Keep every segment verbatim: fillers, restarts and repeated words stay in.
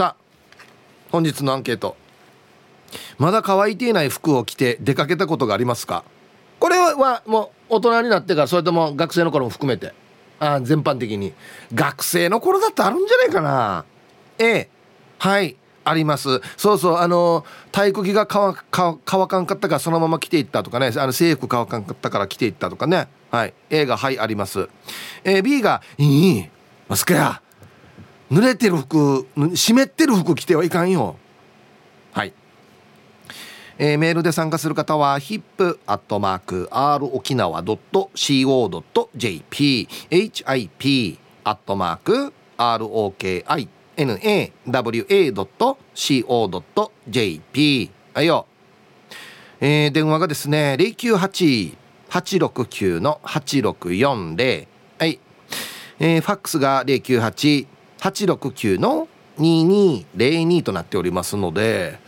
さあ本日のアンケート、まだ乾いていない服を着て出かけたことがありますか。これはもう大人になってから、それとも学生の頃も含めて、あ全般的に学生の頃だってあるんじゃないかな。 A、 はいあります。そうそう、あの体育着が乾かんかったからそのまま着ていったとかね、あの制服乾かんかったから着ていったとかね、はい、A がはいあります。えー、B がいいマスカや濡れてる服湿ってる服着てはいかんよ。はい、えー、メールで参加する方は hip アットマーク アール オキナワ ドット シーオー ドット ジェーピー hip アットマーク アール オー ケー アイ エヌ エー ダブリュー エー ドット シーオー ドット ジェーピー はいよ。えー、電話がですね ゼロきゅうはち はちろくきゅう はちろくよんゼロ はい、えー、ファックスが ゼロきゅうはち はちろくきゅう ににゼロに となっておりますので、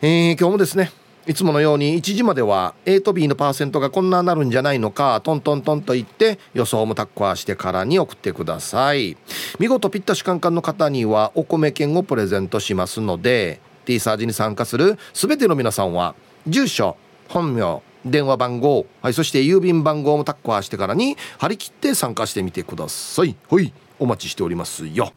えー、今日もですねいつものようにいちじまでは A と B のパーセントがこんななるんじゃないのかトントントンと言って予想もタッカーしてからに送ってください。見事ピッタシカンカンの方にはお米券をプレゼントしますので、 T サージに参加するすべての皆さんは住所、本名、電話番号、はい、そして郵便番号もタッカーしてからに張り切って参加してみてください。はい、お待ちしておりますよ。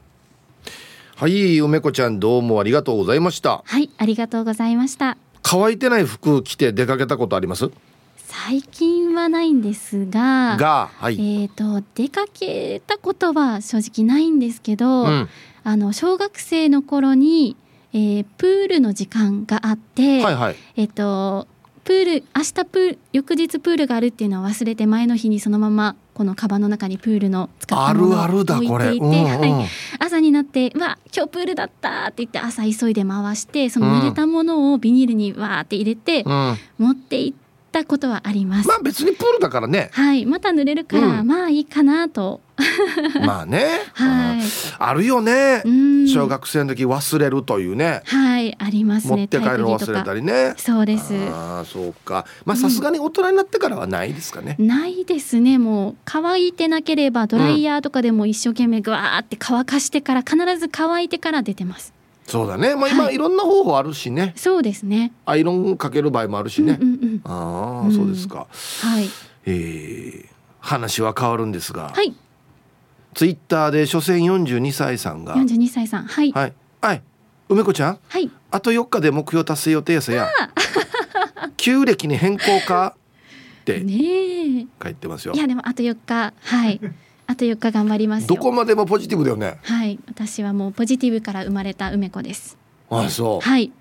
はい、梅子ちゃんどうもありがとうございました。はい、ありがとうございました。乾いてない服着て出かけたことあります？最近はないんですが、が、はい、えーと、出かけたことは正直ないんですけど、うん、あの小学生の頃に、えー、プールの時間があって、はいはい、えーと、プール明日プール翌日プールがあるっていうのは忘れて、前の日にそのままこのカバンの中にプールの使ったものを置いていて、あるあるだこれ、うんうん、はい、朝になってわ今日プールだったって言って朝急いで回して、その濡れたものをビニールにわーって入れて、うん、持っていったことはあります。まあ別にプールだからね、はい、また濡れるから、うん、まあいいかなとまあね、はい、あるよね、うん、小学生の時忘れるというね、はいありますね、持って帰るの忘れたりね、そうです。あそうか、まあさすがに大人になってからはないですかね、うん、ないですね。もう乾いてなければドライヤーとかでも一生懸命グワーって乾かしてから、必ず乾いてから出てます。そうだね、まあ、今いろんな方法あるしね、はい、そうですね、アイロンかける場合もあるしね、うんうんうん、ああそうですか、うん、はい、えー、話は変わるんですが、はい、ツイッターで所詮よんじゅうにさいさんが、よんじゅうにさいさん、はいはい、はい、梅子ちゃん、はい、あとよっかで目標達成予定やさや旧暦に変更かって書いてますよ、ね、いやでもあとよっか、はいあとよっか頑張りますよ。どこまでもポジティブだよね。はい、私はもうポジティブから生まれた梅子です。ああそう、はい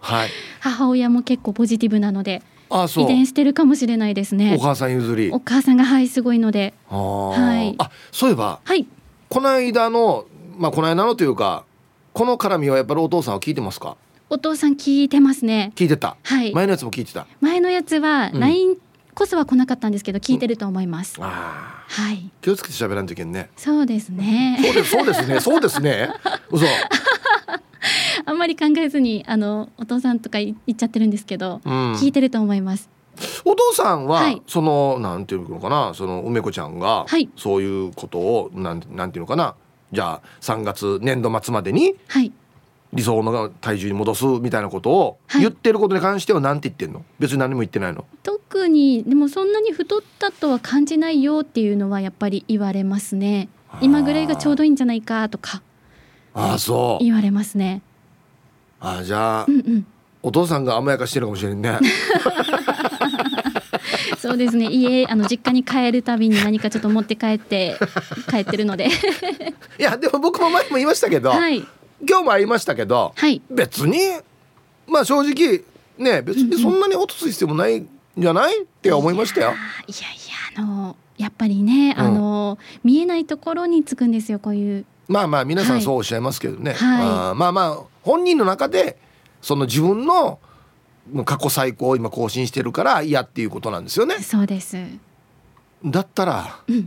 はい、母親も結構ポジティブなので、ああそう、遺伝してるかもしれないですね。お母さん譲り、お母さんがはいすごいので、あ、はい、あそういえば、はい、この間の、まあ、この間のというかこの絡みはやっぱりお父さんは聞いてますか？お父さん聞いてますね。聞いてた、はい、前のやつも聞いてた。前のやつは ライン こそは来なかったんですけど、うん、聞いてると思います。あ、はい、気をつけて喋らんといけんね。そうですねそうですねそうですね嘘あんまり考えずにあのお父さんとか言っちゃってるんですけど、うん、聞いてると思います。お父さんは、はい、そのなんていうのかな、その梅子ちゃんが、はい、そういうことをなん、なんていうのかな、じゃあさんがつ年度末までに、はい、理想の体重に戻すみたいなことを言ってることに関してはなんて言ってんの？別に何も言ってないの？特にでもそんなに太ったとは感じないよっていうのはやっぱり言われますね。今ぐらいがちょうどいいんじゃないかとか、ああそう言われますね。ああじゃあ、うんうん、お父さんが甘やかしてるかもしれんねそうですね、家あの実家に帰るたびに何かちょっと持って帰って帰ってるのでいやでも僕も前も言いましたけど、はい、今日も言いましたけど、はい、別にまあ正直ね別にそんなに落とす必要もないんじゃない、うんうん、って思いましたよ。いやいや、あのやっぱりね、うん、あの見えないところにつくんですよ、こういう、まあまあ皆さんそうおっしゃいますけどね、はいはい、あまあまあ本人の中でその自分の過去最高を今更新してるから嫌っていうことなんですよね。そうです。だったら、うん、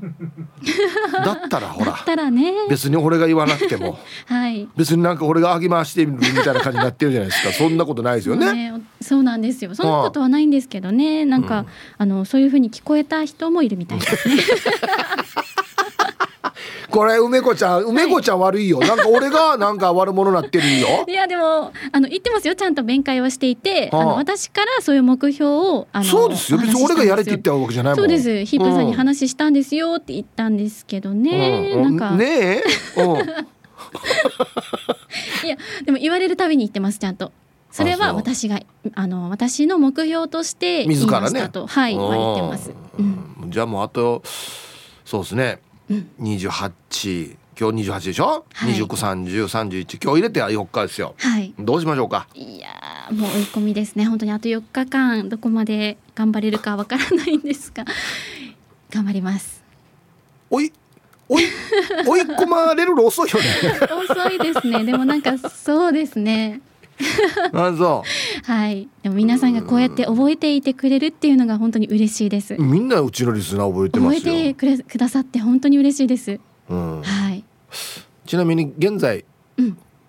だったらほらだったら、ね、別に俺が言わなくても、はい、別になんか俺があげ回してるみたいな感じになってるじゃないですかそんなことないですよね。そうね、そうなんですよ。そんなことはないんですけどね、なんか、うん、あのそういう風に聞こえた人もいるみたいですねこれ梅子ちゃん梅子ちゃん悪いよ、はい、なんか俺がなんか悪者になってるよいやでもあの言ってますよ、ちゃんと弁解をしていて、はあ、あの私からそういう目標をあのそうですよ、別に俺がやれって言ったわけじゃないもん。そうです、ヒップさんに話したんですよって言ったんですけどね、うん、なんかねえ、うん、いやでも言われるたびに言ってます、ちゃんとそれは私があの私の目標として自らねと、はい、言われてます、うん、じゃあもうあとそうですね、うん、にじゅうはち今日にじゅうはちでしょ、はい、にじゅうきゅう、さんじゅう、さんじゅういち今日入れてよっかですよ、はい、どうしましょうか。いやもう追い込みですね、本当にあとよっかかんどこまで頑張れるかわからないんですが頑張ります。おい追い, 追い込まれるの遅いよね遅いですね、でもなんかそうですねあそう、はい、でも皆さんがこうやって覚えていてくれるっていうのが本当に嬉しいです。みんなうちのリスナー覚えてますよ、覚えてくれ、くださって本当に嬉しいです、うんはい、ちなみに現在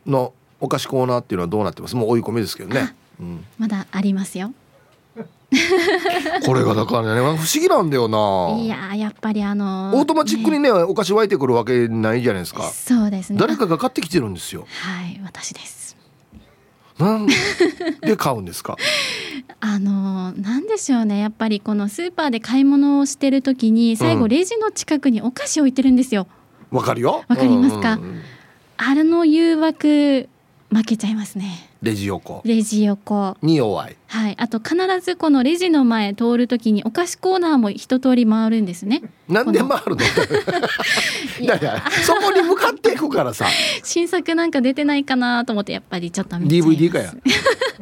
のお菓子コーナーっていうのはどうなってます？もう追い込みですけどね、うん、まだありますよこれがだからね不思議なんだよな。いややっぱりあのー、オートマチックにね、ねお菓子湧いてくるわけないじゃないですか。そうですね。誰かが買ってきてるんですよ。はい、私です。なんで買うんですか？あのー、なんでしょうね、やっぱりこのスーパーで買い物をしてるときに最後レジの近くにお菓子置いてるんですよ。わ、うん、かるよ。わかりますか？うんうんうん、あれの誘惑。負けちゃいますね。レジ横レジ横に弱い、はい、あと必ずこのレジの前通るときにお菓子コーナーも一通り回るんですね。なんで回るのだからそこに向かっていくからさ新作なんか出てないかなと思ってやっぱりちょっと見ちゃいます。 ディーブイディ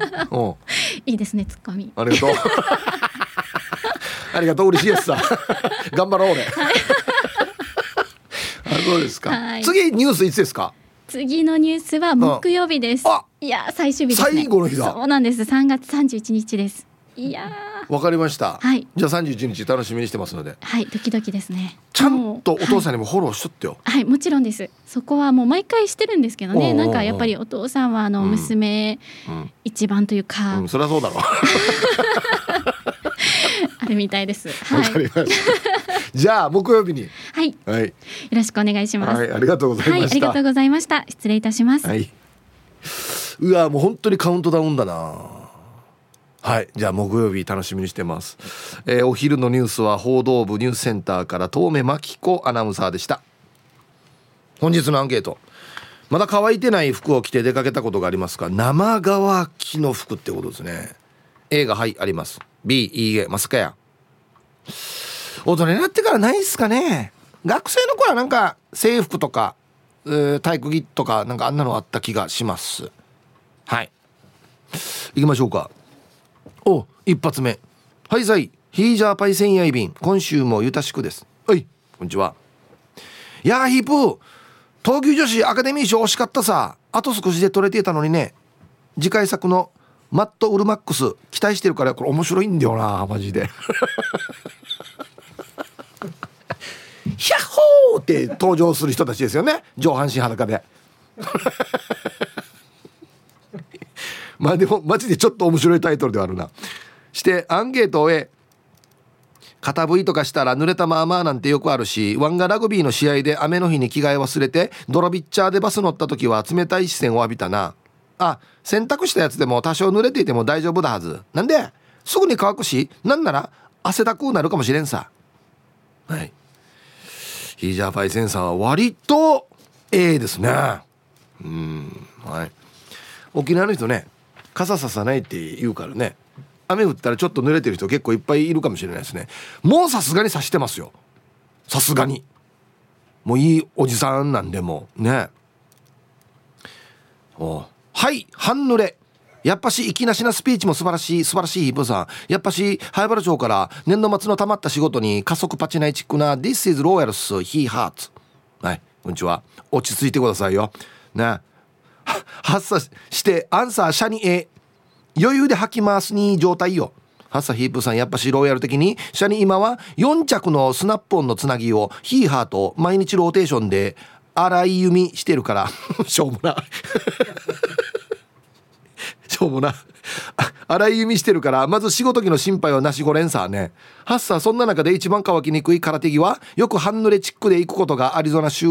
ー かやおういいですね、ツッコミありがとうありがとう、嬉しいですさ頑張ろう俺、はい、あどうですか、はい、次ニュースいつですか？次のニュースは木曜日です、うん、いや最終日ですね、最後の日だそうなんです。さんがつさんじゅういちにちです。いやわかりました、はい、じゃあさんじゅういちにち楽しみにしてますので、はい、ドキドキですね。ちゃんとお父さんにもフォローしとってよ、はい、はい、もちろんです。そこはもう毎回してるんですけどね、おうおうおうなんかやっぱりお父さんはあの娘一番というか、うんうん、そりゃそうだろうあれみたいです、はい、わかりましたじゃあ木曜日に、はいはい、よろしくお願いします、はい、ありがとうございました、はい、ありがとうございました。失礼いたします、はい、うわもう本当にカウントダウンだな。はいじゃあ木曜日楽しみにしてます、えー、お昼のニュースは報道部ニュースセンターから遠目真紀子アナウンサーでした。本日のアンケート、まだ乾いてない服を着て出かけたことがありますか？生乾きの服ってことですね。 A がはいあります、 B いいえまさかや。大人になってからないっすかね。学生の頃はなんか制服とか、えー、体育着とかなんかあんなのあった気がします。はい行きましょうか。お一発目、はいさいヒージャーパイセンヤイビン、今週もゆたしくです。はいこんにちは。いやーヒープー東急女子アカデミー賞惜しかったさ、あと少しで取れていたのにね。次回作のマットウルマックス期待してるから、これ面白いんだよなマジでヒャッホーって登場する人たちですよね、上半身裸でまあでもマジでちょっと面白いタイトルではあるな。してアンケートを終え、片拭いとかしたら濡れたままなんてよくあるし、ワンガラグビーの試合で雨の日に着替え忘れて泥ビッチャーでバス乗った時は冷たい視線を浴びたな。あ洗濯したやつでも多少濡れていても大丈夫だはずなんですぐに乾くし、なんなら汗だくなるかもしれんさ。はいヒージャーパイセンサーは割と A ですね。うん、はい、沖縄の人ね傘ささないって言うからね、雨降ったらちょっと濡れてる人結構いっぱいいるかもしれないですね。もうさすがにさしてますよ、さすがにもういいおじさんなんでもね。おはい半濡れ、やっぱし粋なしなスピーチも素晴らしい素晴らしいヒープさん、やっぱし灰原町から年度末のたまった仕事に加速パチナイチックな This is Royals He Hearts。 はいこんにちは、落ち着いてくださいよね。発作してアンサーシャニエ余裕で吐きますに状態よ。ハッサヒープさんやっぱしロイヤル的にシャニ今はよん着のスナップオンのつなぎをヒーハーと毎日ローテーションで荒い弓してるからしょうもなしょうもな荒い弓してるからまず仕事着の心配はなしごれんさね。はっさ、そんな中で一番乾きにくい空手着はよく半濡れチックで行くことがアリゾナ州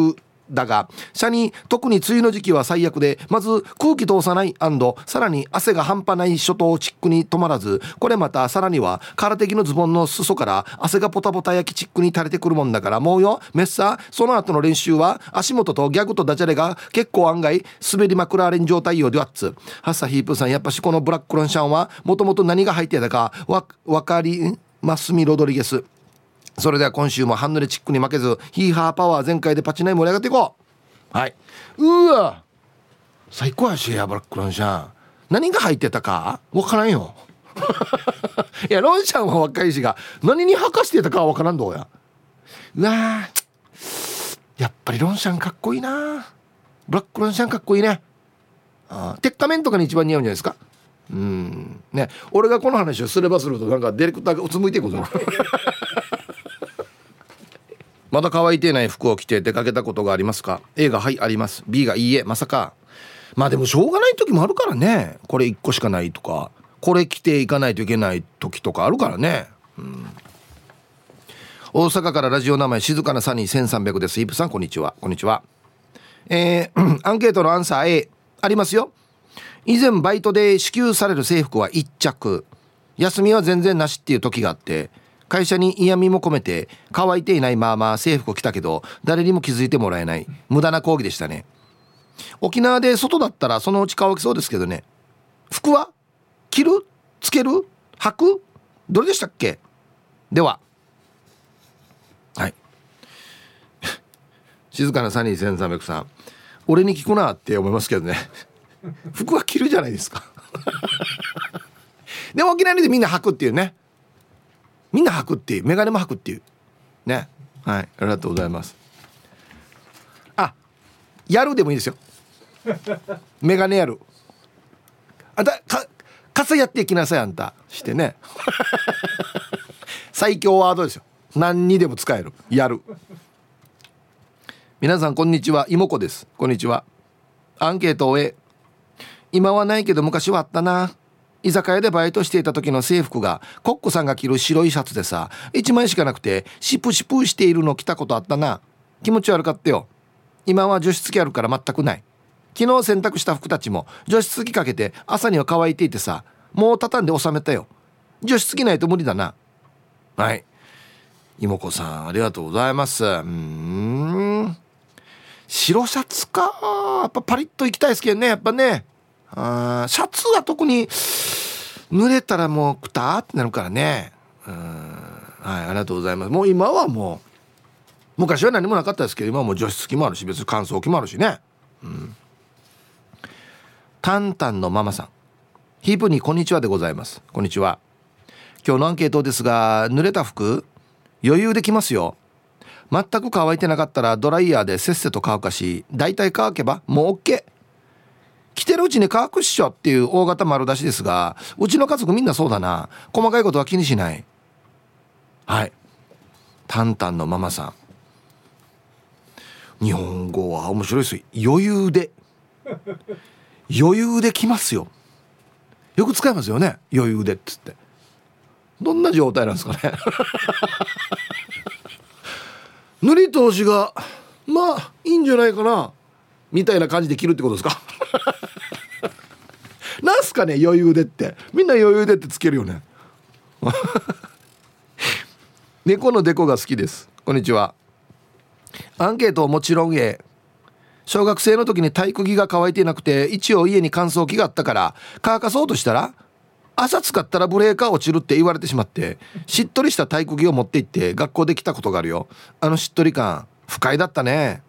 だが、社に特に梅雨の時期は最悪で、まず空気通さない&さらに汗が半端ない初冬チックに止まらず、これまたさらには空手着のズボンの裾から汗がポタポタ焼きチックに垂れてくるもんだから、もうよメッサ。その後の練習は足元とギャグとダジャレが結構案外滑りまくられん状態よデュアッツ。ハッサヒープさん、やっぱしこのブラックロンシャンはもともと何が入ってたかわ分かりますみロドリゲス。それでは今週も半濡れチックに負けずヒーハーパワー全開でパチナイ盛り上がっていこう。はい、うわ最高やしやブラックロンシャン、何が入ってたかわからんよいやロンシャンは若いしが何に吐かしてたかはわからんどうや。うわやっぱりロンシャンかっこいいな。ブラックロンシャンかっこいいね。あ鉄仮面とかに一番似合うんじゃないですか。うんね、俺がこの話をすればするとなんかディレクターがうつむいていくぞまだ乾いていない服を着て出かけたことがありますか？ A がはい、あります。 B がいいえ、まさか。まあでもしょうがない時もあるからね。これいっこしかないとか、これ着ていかないといけない時とかあるからね、うん、大阪からラジオ名前静かなサニーせんさんびゃくです。イプさんこんにちは。こんにちは。えー、アンケートのアンサー A、 ありますよ。以前バイトで支給される制服はいっちゃく、休みは全然なしっていう時があって、会社に嫌味も込めて乾いていないまあまあ制服を着たけど誰にも気づいてもらえない無駄な抗議でしたね。沖縄で外だったらそのうち乾きそうですけどね。服は着る、つける、履く、どれでしたっけ？でははい静かなサニーせんさんびゃくさん、俺に聞くなって思いますけどね服は着るじゃないですかでも沖縄でみんな履くっていうね、みんな履くっていう、メガネも履くっていうね。はい、ありがとうございます。あ、やるでもいいですよメガネやる、あんたか傘やっていきなさいあんたしてね最強ワードですよ。何にでも使えるやる。皆さんこんにちは、妹子です。こんにちは。アンケートを A、 今はないけど昔はあったな。居酒屋でバイトしていた時の制服がコックさんが着る白いシャツでさ、いちまいしかなくてシプシプしているの着たことあったな。気持ち悪かったよ。今は除湿機あるから全くない。昨日洗濯した服たちも除湿機かけて朝には乾いていてさ、もう畳んで収めたよ。除湿機ないと無理だな。はい、妹子さんありがとうございます。うーん、白シャツか、やっぱパリッといきたいですけどね、やっぱね。あシャツは特に濡れたらもうくたってなるからね。うん、はい、ありがとうございます。もう今はもう昔は何もなかったですけど、今はもう除湿機もあるし別に乾燥機もあるしね、うん、タンタンのママさん、ヒープにこんにちはでございます。こんにちは。今日のアンケートですが、濡れた服余裕できますよ。全く乾いてなかったらドライヤーでせっせと乾かし、だいたい乾けばもう OK、着てるうちに乾くっしょっていう大型丸出しですが、うちの家族みんなそうだな。細かいことは気にしない。はい、タンタンのママさん、日本語は面白いです。余裕で余裕できますよ。よく使いますよね、余裕でっつって。どんな状態なんですかね塗り通しがまあいいんじゃないかなみたいな感じで着るってことですかなんすかね余裕でって。みんな余裕でってつけるよね猫のデコが好きです。こんにちは。アンケートをもちろん A、 小学生の時に体育着が乾いていなくて、一応家に乾燥機があったから乾かそうとしたら、朝使ったらブレーカー落ちるって言われてしまって、しっとりした体育着を持って行って学校で着たことがあるよ。あのしっとり感不快だったね。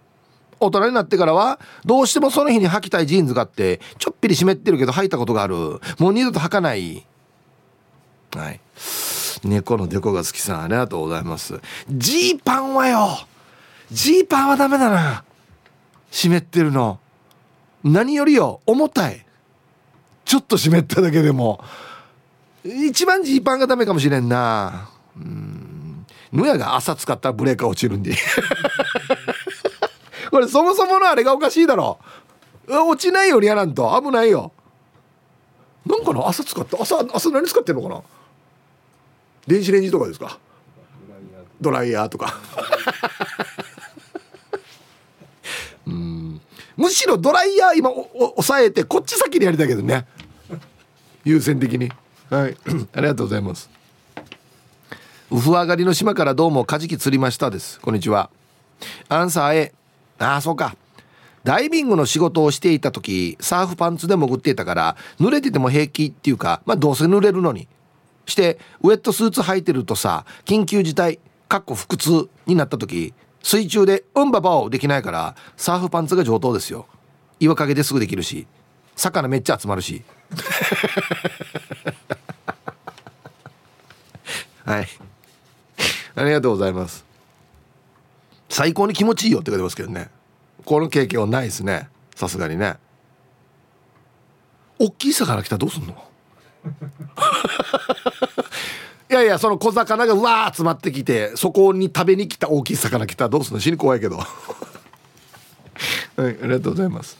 大人になってからはどうしてもその日に履きたいジーンズがあって、ちょっぴり湿ってるけど履いたことがある。もう二度と履かない。はい、猫のデコが好きさんありがとうございます。ジーパンはよ、ジーパンはダメだな、湿ってるの。何よりよ重たい。ちょっと湿っただけでも一番ジーパンがダメかもしれんな。うーん、ぬやが朝使ったらブレーカー落ちるんでこれそもそものあれがおかしいだろ。落ちないよりやらんと危ないよ。なんかな朝使った朝朝何使ってんのかな、電子レンジとかですか、ドライヤーとかうーん、むしろドライヤー今抑えてこっち先にやりたいけどね優先的に、はいありがとうございます。ウフ上がりの島からどうもカジキ釣りましたです。こんにちは。アンサー A。 ああそうか、ダイビングの仕事をしていた時サーフパンツで潜っていたから濡れてても平気っていうか、まあどうせ濡れるのにしてウェットスーツ履いてるとさ、緊急事態かっこ腹痛になった時水中でうんばばをできないからサーフパンツが上等ですよ。岩陰ですぐできるし魚めっちゃ集まるしはいありがとうございます。最高に気持ちいいよって書いてますけどね、この経験はないですね、さすがにね。大きい魚来たらどうすんのいやいや、その小魚がうわー集まってきてそこに食べに来た大きい魚来たらどうすんの、死に怖いけどはい、ありがとうございます。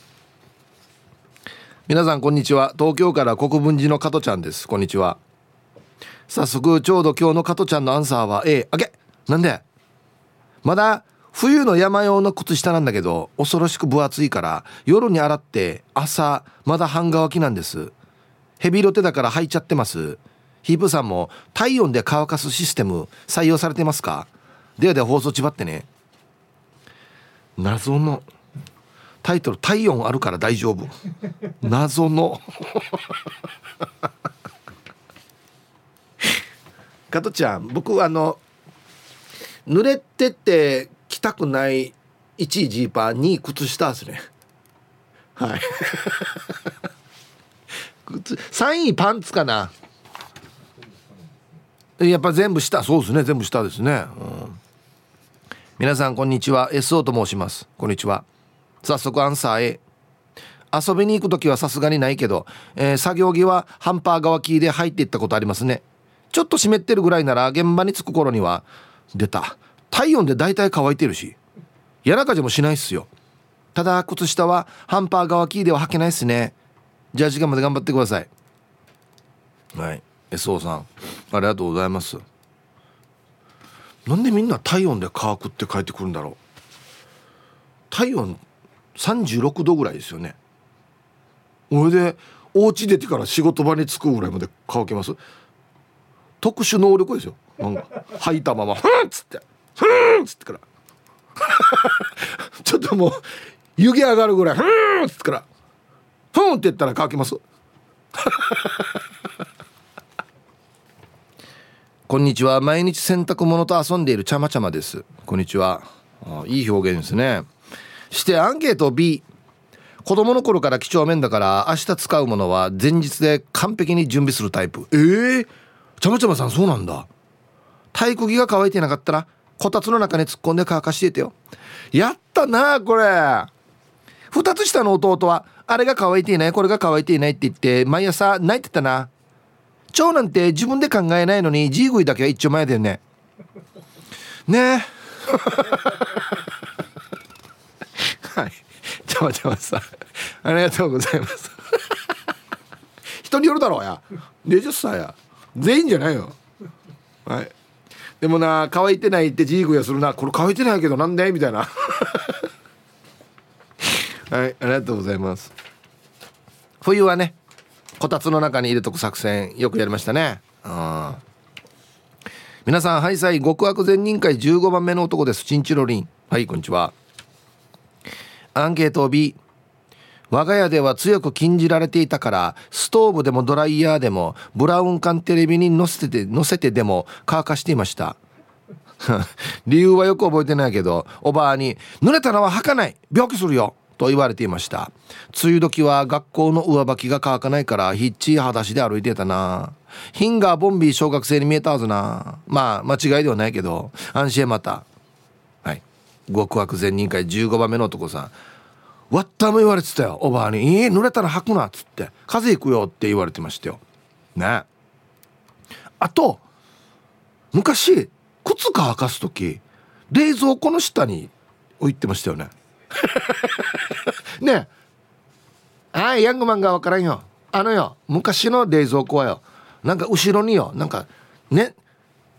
皆さんこんにちは、東京から国分寺の加トちゃんです。こんにちは。早速ちょうど今日の加トちゃんのアンサーは A。 あげなんでまだ冬の山用の靴下なんだけど恐ろしく分厚いから夜に洗って朝まだ半乾きなんです。ヘビロテだから履いちゃってます。ヒープさんも体温で乾かすシステム採用されてますか？ではでは放送ちばってね。謎のタイトル、体温あるから大丈夫謎の加トちゃん、僕あの濡れてて着たくないいちいジーパンに靴下ですね、はい靴さんいパンツかな、やっぱ全部下、そうですね、全部下ですね、うん、皆さんこんにちは、 エスオー と申します。こんにちは。早速アンサー A。 遊びに行くときはさすがにないけど、えー、作業着はハンパー乾きで入っていったことありますね。ちょっと湿ってるぐらいなら現場に着く頃には出た体温で大体乾いてるしやらかじもしないっすよ。ただ靴下はハンパー乾きでは履けないっすね。じゃあ時間まで頑張ってください。はい、 エスオー さんありがとうございます。なんでみんな体温で乾くって書いてくるんだろう。体温さんじゅうろくどぐらいですよね。それでお家出てから仕事場に着くぐらいまで乾けます。特殊能力ですよ。なんか吐いたままふんっつってふんっつってからちょっともう湯気上がるぐらいふんっつってからふんって言ったら乾きますこんにちは。毎日洗濯物と遊んでいるちゃまちゃまです。こんにちは。あ、いい表現ですね。してアンケート B。 子供の頃から几帳面だから明日使うものは前日で完璧に準備するタイプ。えーちゃまちゃまさんそうなんだ。体育着が乾いてなかったらこたつの中に突っ込んで乾かしていてよ。やったなこれ。ふたつ下の弟はあれが乾いていないこれが乾いていないって言って毎朝泣いてたな。長男って自分で考えないのにジーグイだけは一丁前だよね。ねえはいちゃまちゃまさんありがとうございます人によるだろうや。はたちや全員じゃないよ、はい、でもな乾いてないってジーグやするな。これ乾いてないけどなんでみたいなはいありがとうございます。冬はねこたつの中に入れとく作戦よくやりましたね。あ、皆さんハイサイ極悪善人会じゅうごばんめの男です。チンチロリン。はい、こんにちは。アンケート B。我が家では強く禁じられていたからストーブでもドライヤーでもブラウン管テレビに乗せて乗せてでも乾かしていました理由はよく覚えてないけどおばあに濡れたのは履かない病気するよと言われていました。梅雨時は学校の上履きが乾かないからひっちー裸足で歩いてたな。ヒンガーボンビー小学生に見えたはずな。まあ間違いではないけど安心へまた。はい、極悪善人会じゅうごばんめの男さん。わったも言われてたよ。おばあに、えー、濡れたら吐くなっつって風邪ひくよって言われてましたよね。あと昔靴乾かすとき冷蔵庫の下に置いてましたよねねえ、はい、ヤングマンがわからんよあのよ、昔の冷蔵庫はよ、なんか後ろによ、なんかね、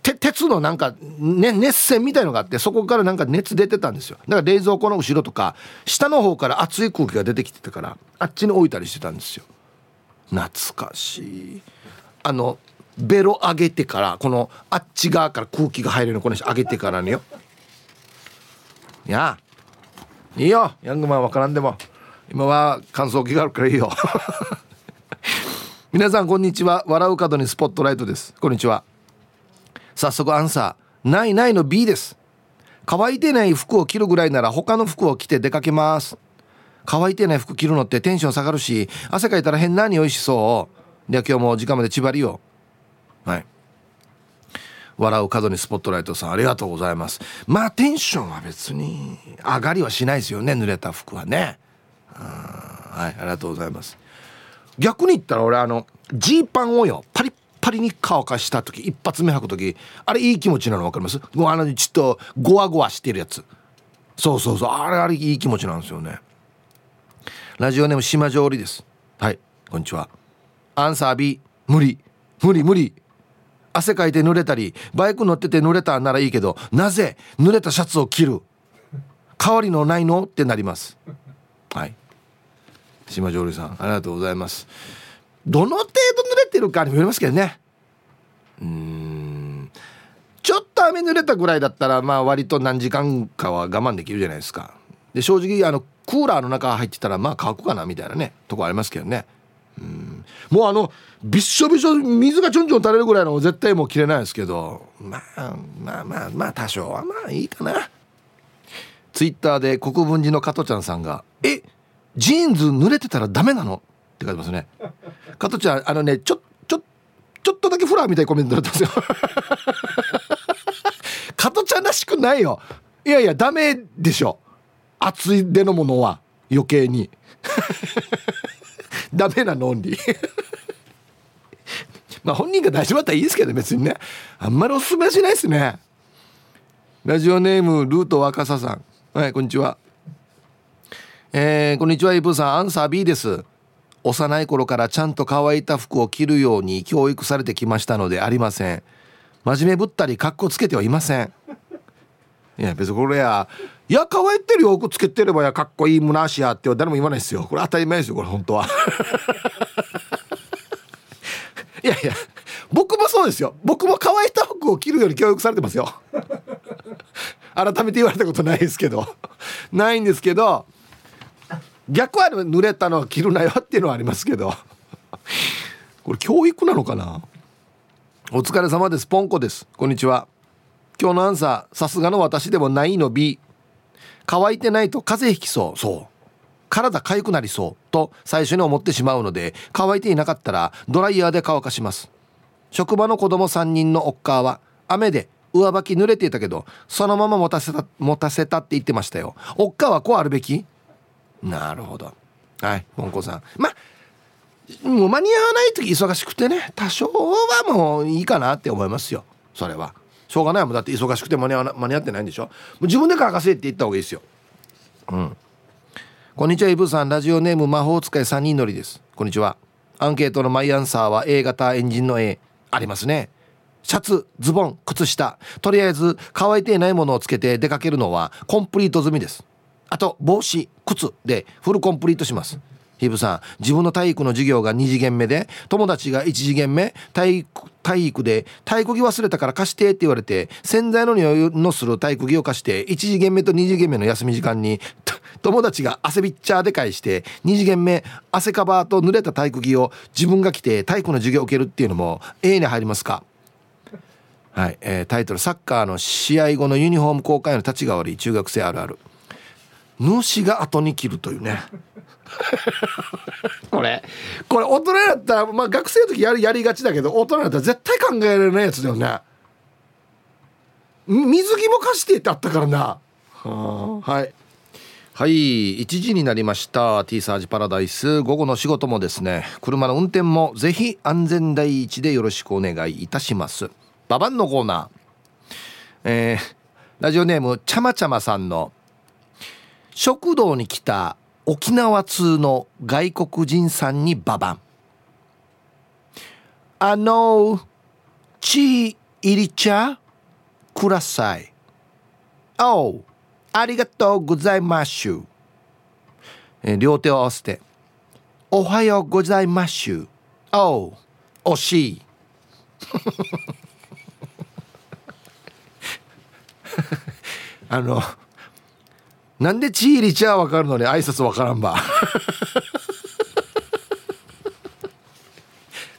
て鉄のなんか、ね、熱線みたいのがあって、そこからなんか熱出てたんですよ。だから冷蔵庫の後ろとか下の方から熱い空気が出てきてたから、あっちに置いたりしてたんですよ。懐かしい。あのベロ上げてから、このあっち側から空気が入れるの、この人上げてからねよ。いやいいよ、ヤングマンわからんでも今は乾燥機があるからいいよ皆さんこんにちは、笑う角にスポットライトです。こんにちは。早速アンサー、ないないの B です。乾いてない服を着るぐらいなら他の服を着て出かけます。乾いてない服着るのってテンション下がるし、汗かいたら変な匂いしそう。では今日も時間までちばりよ。はい、笑う角にスポットライトさん、ありがとうございます。まあテンションは別に上がりはしないですよね、濡れた服はね。うん、はい、ありがとうございます。逆に言ったら俺、あのジーパンをよ、パリッパリに乾かした時、一発目履く時、あれいい気持ちなの分かります？もうあのちょっとゴワゴワしてるやつ、そうそうそう、あれあれいい気持ちなんですよね。ラジオネーム島上織です。はい、こんにちは。アンサー B、 無理無理無理。汗かいて濡れたりバイク乗ってて濡れたならいいけど、なぜ濡れたシャツを着る？変わりのないのってなります。はい、島上里さん、ありがとうございます。どの程度濡れてるかにもよりますけどね。うーん、ちょっと雨濡れたぐらいだったら、まあ割と何時間かは我慢できるじゃないですか。で、正直あのクーラーの中入ってたら、まあ乾くかなみたいなね、とこありますけどね。うん、もうあのびっしょびしょ水がちょんちょん垂れるぐらいの絶対もう着れないですけど、まあまあまあまあ多少はまあいいかな。ツイッターで国分寺の加トちゃんさんが、えジーンズ濡れてたらダメなのって書いてますね。加トちゃん、あのね、ちょちょちょっとだけフラーみたいなコメントだったんですよ加トちゃんらしくないよ。いやいやダメでしょ、厚いでのものは余計にダメなのオンリーまあ本人が大丈夫だったらいいですけど、別にね、あんまりおすすめはしないですね。ラジオネームルート若狭さん、はい、こんにちは。えー、こんにちは、イブさん、アンサー B です。幼い頃からちゃんと乾いた服を着るように教育されてきましたのでありません。真面目ぶったりカッコつけてはいません。いや別にこれやいや乾いてるよくつけてればやかっこいいむなしやっては誰も言わないですよ。これ当たり前ですよ、これ本当はいやいや僕もそうですよ、僕も乾いた服を着るように教育されてますよ改めて言われたことないですけどないんですけど、逆は濡れたのは着るなよっていうのはありますけどこれ教育なのかな。お疲れ様です、ポンコです。こんにちは。今日のアンサー、さすがの私でもないの B。 乾いてないと風邪ひきそう、そう体痒くなりそうと最初に思ってしまうので、乾いていなかったらドライヤーで乾かします。職場の子供さんにんのおっかーは雨で上履き濡れていたけど、そのまま持たせた持たせたって言ってましたよ。おっかーはこうあるべき。なるほど。はい、ポンコさん、まあもう間に合わない時忙しくてね、多少はもういいかなって思いますよ。それはしょうがないもん、だって忙しくて間に合わな、間に合ってないんでしょ。もう自分で乾かせって言った方がいいですよ。うん、こんにちは、イブさん。ラジオネーム魔法使いさんにん乗りです。こんにちは。アンケートのマイアンサーは A 型エンジンの A。 ありますね。シャツ、ズボン、靴下、とりあえず乾いていないものをつけて出かけるのはコンプリート済みです。あと帽子、靴でフルコンプリートします。ヒブさん、自分の体育の授業がに次元目で、友達がいち次元目、体育、体育で体育着忘れたから貸してって言われて、洗剤の匂いのする体育着を貸して、いち次元目とに次元目の休み時間に友達が汗ビッチャーで返して、に次元目汗カバーと濡れた体育着を自分が着て体育の授業を受けるっていうのも A に入りますか。はい、えー、タイトル、サッカーの試合後のユニフォーム交換への立ちが悪い中学生あるある。主が後に着るというねこれこれ大人だったら、まあ、学生の時やり、やりがちだけど、大人だったら絶対考えられないやつだよね。水着も貸してってあったからな。は、はい、はい、いちじになりました。 T サージパラダイス、午後の仕事もですね、車の運転もぜひ安全第一でよろしくお願いいたします。ババンのコーナー、えー、ラジオネームちゃまちゃまさんの、食堂に来た沖縄通の外国人さんにババン。あのちいり茶ください。お、ありがとうございます。えー、両手を合わせておはようございます。お、惜しい。あのなんでちいりちゃわかるのに挨拶わからんば。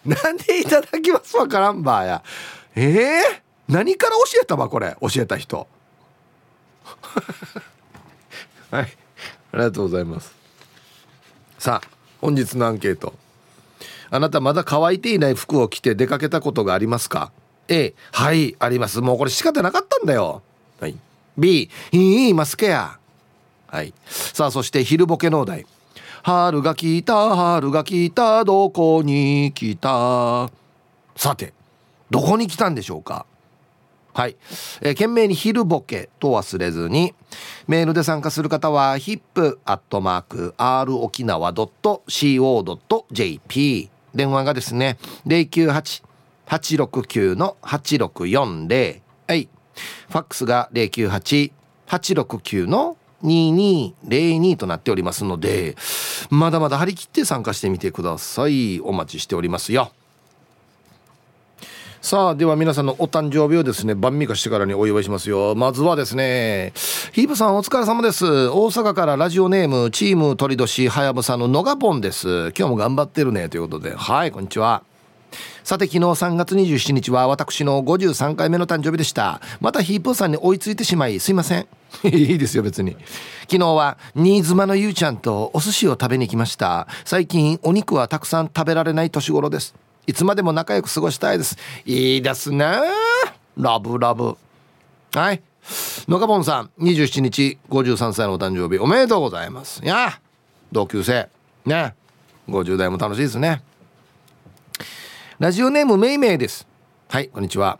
なんでいただきますわからんばや。えー、何から教えたばこれ、教えた人。はい、ありがとうございます。さあ、本日のアンケート。あなたまだ乾いていない服を着て出かけたことがありますか？ A、 はい、あります。もうこれ仕方なかったんだよ。はい、B、 いいマスケや。はい、さあ、そして昼ボケのお題。春が来た春が来たどこに来た。さて、どこに来たんでしょうか？はい、えー、懸命に昼ボケと忘れずに。メールで参加する方は ヒップアットマークアールおきなわドットシーオードットジェーピー。電話がですね ゼロきゅうはち はちろくきゅう はちろくよんゼロ、はい、ファックスが ゼロきゅうはち はちろくきゅう ににゼロに となっておりますので、まだまだ張り切って参加してみてください。お待ちしておりますよ。さあ、では皆さんのお誕生日をですね晩御飯してからにお祝いしますよ。まずはですね、ヒープさんお疲れ様です。大阪からラジオネームチーム鳥年はやぶさののがぽんです。今日も頑張ってるねということで、はい、こんにちは。さて、昨日さんがつにじゅうしちにちは私のごじゅうさんかいめの誕生日でした。またヒープさんに追いついてしまいすいません。いいですよ別に。昨日は新妻のゆうちゃんとお寿司を食べに来ました。最近お肉はたくさん食べられない年頃です。いつまでも仲良く過ごしたいです。いいですね、ラブラブ。はい、のかぼんさんにじゅうしちにちごじゅうさんさいのお誕生日おめでとうございます。いや、同級生ね、ごじゅう代も楽しいですね。ラジオネームめいめいです。はい、こんにちは。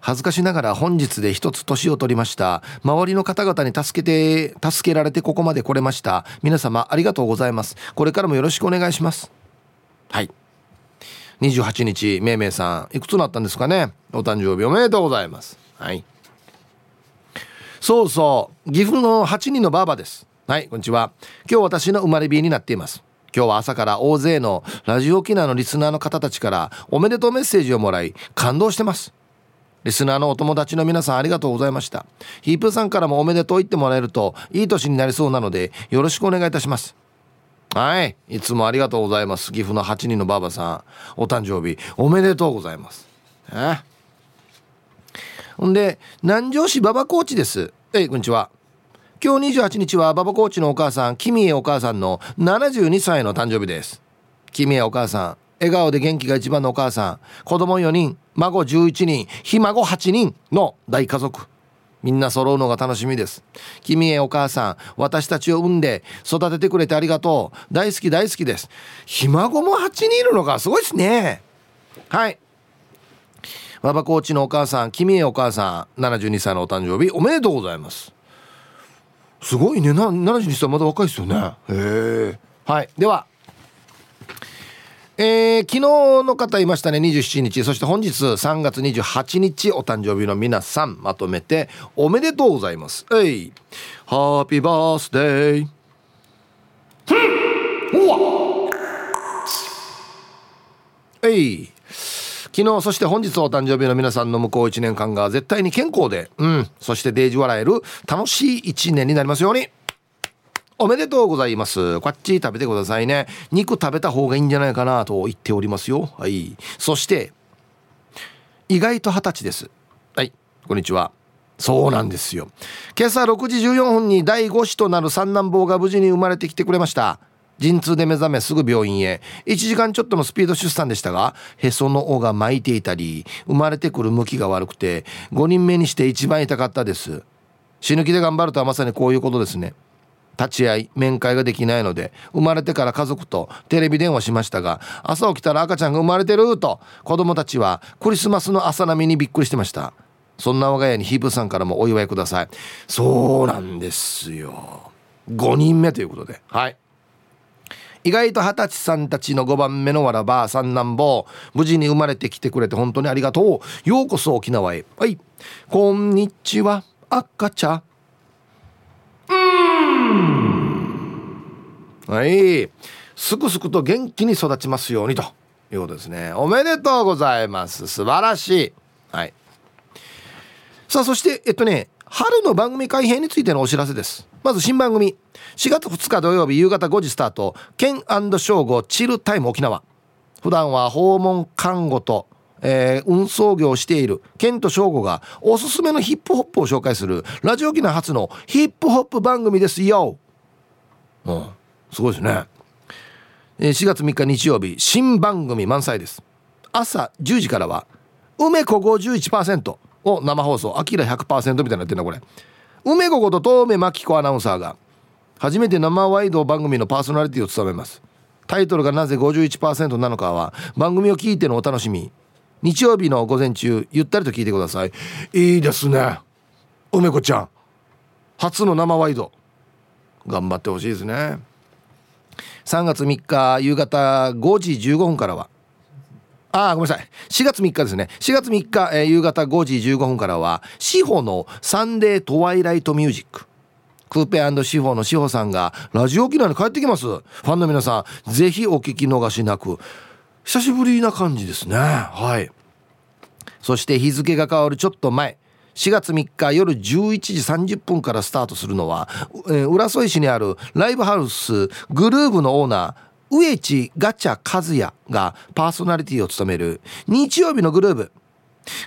恥ずかしながら本日で一つ年を取りました。周りの方々に助けて助けられてここまで来れました。皆様ありがとうございます。これからもよろしくお願いします。はい、にじゅうはちにちめいめいさんいくつになったんですかね。お誕生日おめでとうございます。はい、そうそう、岐阜のはちにんのばあばです。はい、こんにちは。今日私の生まれ日になっています。今日は朝から大勢のラジオ沖縄のリスナーの方たちからおめでとうメッセージをもらい感動してます。リスナーのお友達の皆さんありがとうございました。ヒープさんからもおめでとう言ってもらえるといい年になりそうなのでよろしくお願いいたします。はい、いつもありがとうございます。岐阜のはちにんのばあばさんお誕生日おめでとうございます。えほんで南城市ばばコーチです。えい、こんにちは。今日にじゅうはちにちはばばコーチのお母さんキミエお母さんのななじゅうにさいの誕生日です。キミエお母さん笑顔で元気が一番のお母さん、子供よにん孫じゅういちにんひ孫はちにんの大家族、みんな揃うのが楽しみです。君へお母さん、私たちを産んで育ててくれてありがとう、大好き大好きです。ひ孫もはちにんいるのがすごいですね。はい、ババコーチのお母さん君へお母さんななじゅうにさいのお誕生日おめでとうございます。すごいね、ななじゅうにさいまだ若いですよね。へえ。はい、ではえー、昨日の方いましたね。にじゅうしちにち、そして本日さんがつにじゅうはちにちお誕生日の皆さんまとめておめでとうございます。えい、ハッピーバースデー。うわえい、昨日そして本日お誕生日の皆さんの向こういちねんかんが絶対に健康で、うん、そしてデージ笑える楽しいいちねんになりますように。おめでとうございます。こっち食べてくださいね。肉食べた方がいいんじゃないかなと言っておりますよ。はい、そして意外とはたちです。はい、こんにちは。そうなんですよ。今朝ろくじじゅうよんぷんにだいご子となる三男坊が無事に生まれてきてくれました。陣痛で目覚めすぐ病院へ。いちじかんちょっとのスピード出産でしたが、へその緒が巻いていたり生まれてくる向きが悪くてごにんめにして一番痛かったです。死ぬ気で頑張るとはまさにこういうことですね。立ち会い面会ができないので生まれてから家族とテレビ電話しましたが、朝起きたら赤ちゃんが生まれてると子供たちはクリスマスの朝並みにびっくりしてました。そんな我が家にヒープさんからもお祝いください。そうなんですよ、ごにんめということで、はい、意外と二十歳さんたちのごばんめのわらば三男坊、無事に生まれてきてくれて本当にありがとう。ようこそ沖縄へ。はい、こんにちは赤ちゃん。はい、すくすくと元気に育ちますようにということですね。おめでとうございます。素晴らしい。はい、さあそしてえっとね春の番組改編についてのお知らせです。まず新番組しがつふつか土曜日夕方ごじスタート、ケン&ショーゴチルタイム沖縄。普段は訪問看護と、えー、運送業をしているケンとショーゴがおすすめのヒップホップを紹介するラジオ沖縄初のヒップホップ番組ですよ。うん、すごいですね。しがつみっか日曜日、新番組満載です。朝じゅうじからは梅子 ごじゅういちパーセントを生放送、アキラ ひゃくパーセント みたいになってんなこれ。梅子こと遠目真紀子アナウンサーが初めて生ワイド番組のパーソナリティを務めます。タイトルがなぜ ごじゅういちパーセント なのかは番組を聞いてのお楽しみ。日曜日の午前中ゆったりと聞いてください。いいですね、梅子ちゃん初の生ワイド頑張ってほしいですね。さんがつみっか夕方ごじじゅうごふんからは、あ、ごめんなさい、しがつみっかですね。しがつみっか、えー、夕方ごじじゅうごふんからはシホのサンデートワイライトミュージック。クーペ&シホのシホさんがラジオ沖縄に帰ってきます。ファンの皆さんぜひお聞き逃しなく。久しぶりな感じですね。はい、そして日付が変わるちょっと前、しがつみっか夜じゅういちじさんじゅっぷんからスタートするのは、えー、浦添市にあるライブハウスグルーブのオーナー上地ガチャ和也がパーソナリティを務める日曜日のグルーブ。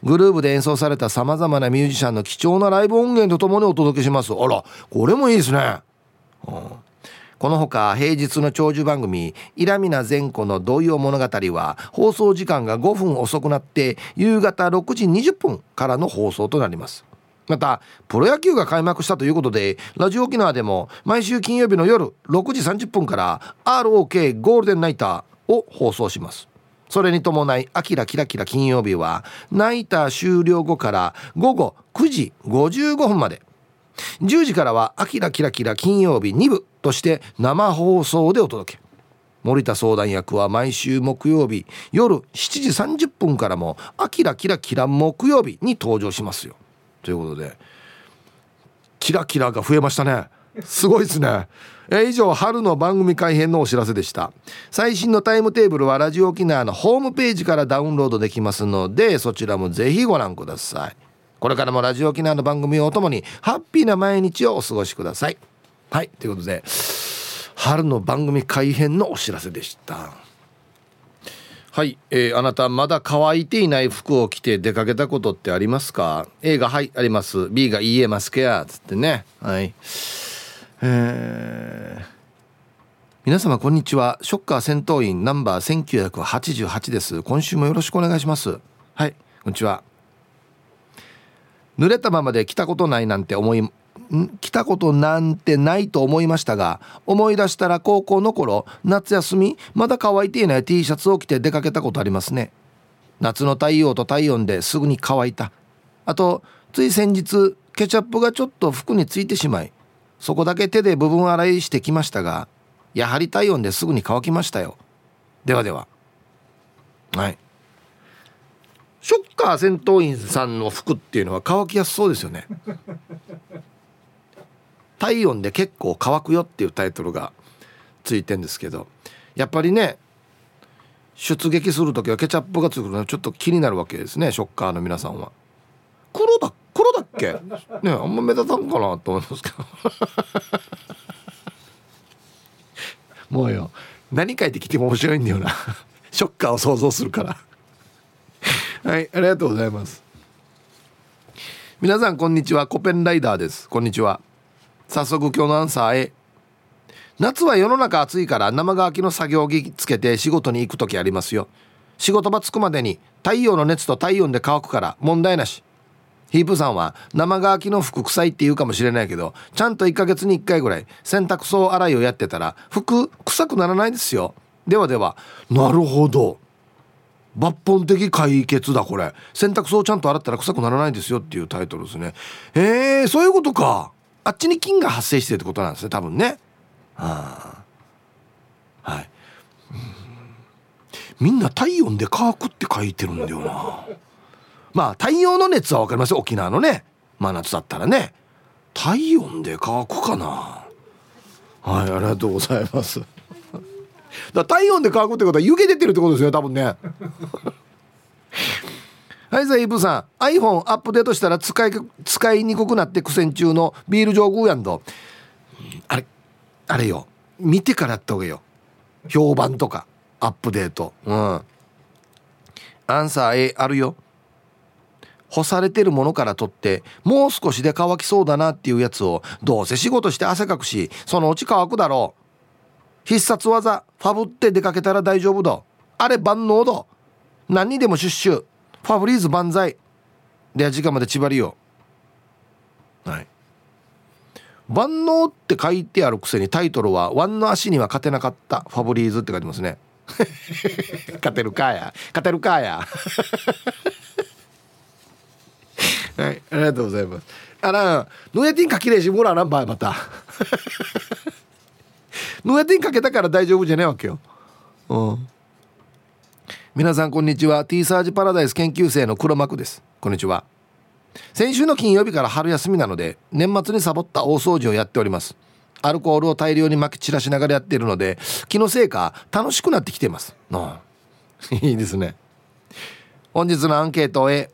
グルーブで演奏された様々なミュージシャンの貴重なライブ音源とともにお届けします。あら、これもいいですね、うん、このほか平日の長寿番組イラミナ善子の童謡物語は放送時間がごふん遅くなって夕方ろくじにじゅっぷんからの放送となります。またプロ野球が開幕したということでラジオ沖縄でも毎週金曜日の夜ろくじさんじゅっぷんから アールオーケー ゴールデンナイターを放送します。それに伴いアキラキラキラ金曜日はナイター終了後から午後くじごじゅうごふんまで、じゅうじからはアキラキラキラ金曜日に部として生放送でお届け。森田相談役は毎週木曜日夜しちじさんじゅっぷんからもアキラキラキラ木曜日に登場しますよということで、キラキラが増えましたね。すごいですね。え以上春の番組改編のお知らせでした。最新のタイムテーブルはラジオ沖縄のホームページからダウンロードできますので、そちらもぜひご覧ください。これからもラジオ沖縄の番組をともにハッピーな毎日をお過ごしください。はい、ということで春の番組改編のお知らせでした。はい、えー、あなたまだ乾いていない服を着て出かけたことってありますか？ A がはいあります、 B がいいえますけやつってね。はい、えー、皆様こんにちは、ショッカー戦闘員ナンバーせんきゅうひゃくはちじゅうはちです。今週もよろしくお願いします。はい、こんにちは。濡れたままで着たことないなんて思いん着たことなんてないと思いましたが、思い出したら高校の頃夏休みまだ乾いていない T シャツを着て出かけたことありますね。夏の太陽と体温ですぐに乾いた。あとつい先日ケチャップがちょっと服についてしまい、そこだけ手で部分洗いしてきましたが、やはり体温ですぐに乾きましたよ。ではでは。はい、ショッカー戦闘員さんの服っていうのは乾きやすそうですよね。体温で結構乾くよっていうタイトルがついてんですけど、やっぱりね出撃するときはケチャップがつくのちょっと気になるわけですね。ショッカーの皆さんは黒だ黒だっけね、あんま目立たんかなと思いますけどもうよ、何書いてきても面白いんだよなショッカーを想像するからはい、ありがとうございます。皆さんこんにちは、コペンライダーです。こんにちは。早速今日のアンサーへ。夏は世の中暑いから生乾きの作業着つけて仕事に行くときありますよ。仕事場着くまでに太陽の熱と体温で乾くから問題なし。ヒープさんは生乾きの服臭いって言うかもしれないけど、ちゃんといっかげつにいっかいぐらい洗濯槽洗いをやってたら服臭くならないですよ。ではでは。なるほど、抜本的解決だこれ。洗濯槽ちゃんと洗ったら臭くならないですよっていうタイトルですね。えー、そういうことか。あっちに菌が発生してるってことなんですね、多分ね。はあ、はい。みんな体温で乾くって書いてるんだよな。まあ太陽の熱は分かりますよ、沖縄のね真夏だったらね。体温で乾くかな。はい、ありがとうございます。だ体温で乾くってことは湯気出てるってことですよね、多分ね。はい、さあイブさん、 iPhone アップデートしたら使い、使いにくくなって苦戦中のビール上宮やんど。あれあれよ、見てからやった方がいいよ、評判とかアップデート。うん、アンサー A あるよ。干されてるものから取ってもう少しで乾きそうだなっていうやつを、どうせ仕事して汗かくしそのうち乾くだろう。必殺技ファブって出かけたら大丈夫だ、あれ万能だ、何にでもシュッシュ、ファブリーズ万歳で時間まで縛りよ。はい、万能って書いてあるくせにタイトルはワンの足には勝てなかったファブリーズって書いてますね。勝てるかや、勝てるかや。はい、ありがとうございます。あら、ぬやてんかきれいしもらわんばいまた。ぬやてんかけたから大丈夫じゃないわけよ。うん。皆さんこんにちは、 T サージパラダイス研究生の黒幕です。こんにちは。先週の金曜日から春休みなので年末にサボった大掃除をやっております。アルコールを大量に撒き散らしながらやっているので気のせいか楽しくなってきています。ああいいですね。本日のアンケートへ、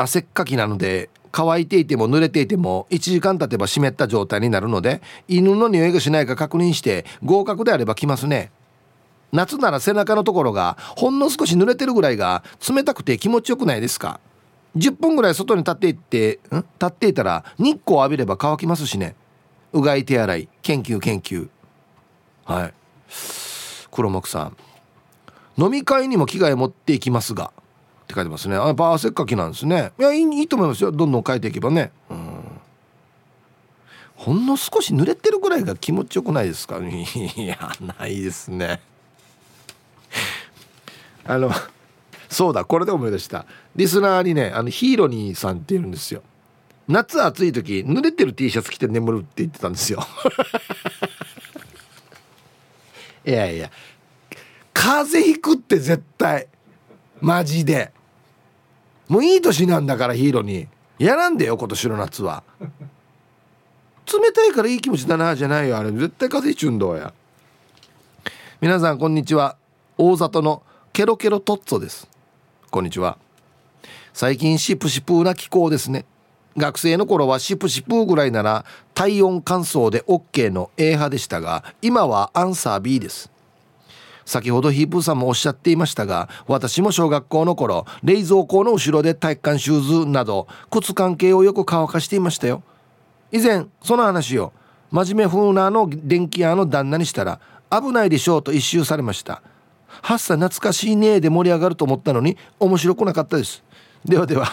汗っかきなので乾いていても濡れていてもいちじかん経てば湿った状態になるので犬の匂いがしないか確認して合格であれば来ますね。夏なら背中のところがほんの少し濡れてるぐらいが冷たくて気持ちよくないですか。じゅっぷんぐらい外に立っていってん立っていたら日光浴びれば乾きますしね。うがい手洗い研究研究。はい、黒幕さん、飲み会にも着替え持っていきますがって書いてますね。あ、やっぱ汗っかきなんですね。いや、いい、いいと思いますよ、どんどん変えていけばね。うん、ほんの少し濡れてるぐらいが気持ちよくないですか。いや、ないですね。あの、そうだ、これで思い出した。リスナーにね、あのヒーロニーさんっているんですよ。夏暑い時濡れてる T シャツ着て眠るって言ってたんですよ。いやいや、風邪ひくって絶対マジでもういい年なんだから、ヒーロニーやらんでよ。今年の夏は冷たいからいい気持ちだなじゃないよ、あれ絶対風邪ひちゅんどうや。皆さんこんにちは、大里のケロケロトッツォです。こんにちは。最近シプシプーな気候ですね。学生の頃はシプシプーぐらいなら体温乾燥で OK の A 派でしたが、今はアンサー B です。先ほどヒープーさんもおっしゃっていましたが、私も小学校の頃冷蔵庫の後ろで体育館シューズなど靴関係をよく乾かしていましたよ。以前その話を真面目風なの電気屋の旦那にしたら危ないでしょうと一蹴されました。はっさ懐かしいねで盛り上がると思ったのに面白くなかったです。ではでは。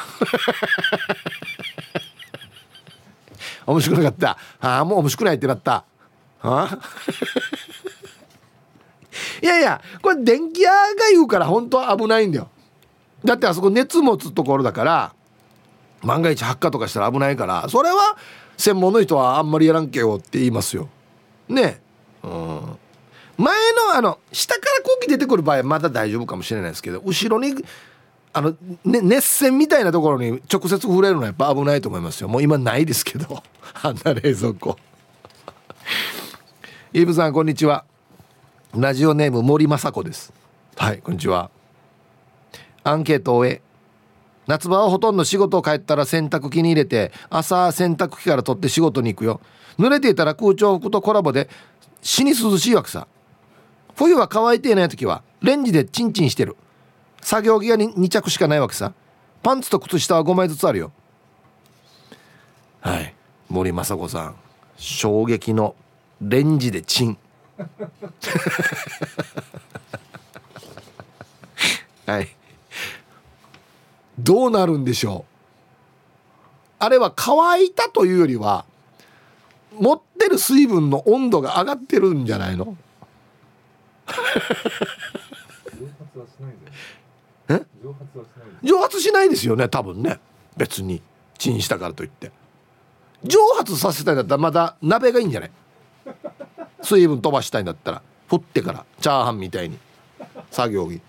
面白くなかった。ああ、もう面白くないってなった。あいやいや、これ電気屋が言うから本当は危ないんだよ。だってあそこ熱持つところだから、万が一発火とかしたら危ないから、それは専門の人はあんまりやらんけよって言いますよね。え、うん、前のあの下から空気出てくる場合はまだ大丈夫かもしれないですけど、後ろにあの、ね、熱線みたいなところに直接触れるのはやっぱ危ないと思いますよ。もう今ないですけど、あんな冷蔵庫。イブさんこんにちは、ラジオネーム森雅子です。はい、こんにちは。アンケートを終え、夏場はほとんど仕事を帰ったら洗濯機に入れて朝洗濯機から取って仕事に行くよ。濡れていたら空調服とコラボで死に涼しいわけさ。冬は乾いていない時はレンジでチンチンしてる。作業着がに着しかないわけさ。パンツと靴下はごまいずつあるよ。はい、森雅子さん、衝撃のレンジでチン。はい、どうなるんでしょう。あれは乾いたというよりは持ってる水分の温度が上がってるんじゃないの。え？蒸発しないですよね、多分ね。別にチンしたからといって蒸発させたいんだったらまだ鍋がいいんじゃない。水分飛ばしたいんだったら振ってからチャーハンみたいに作業着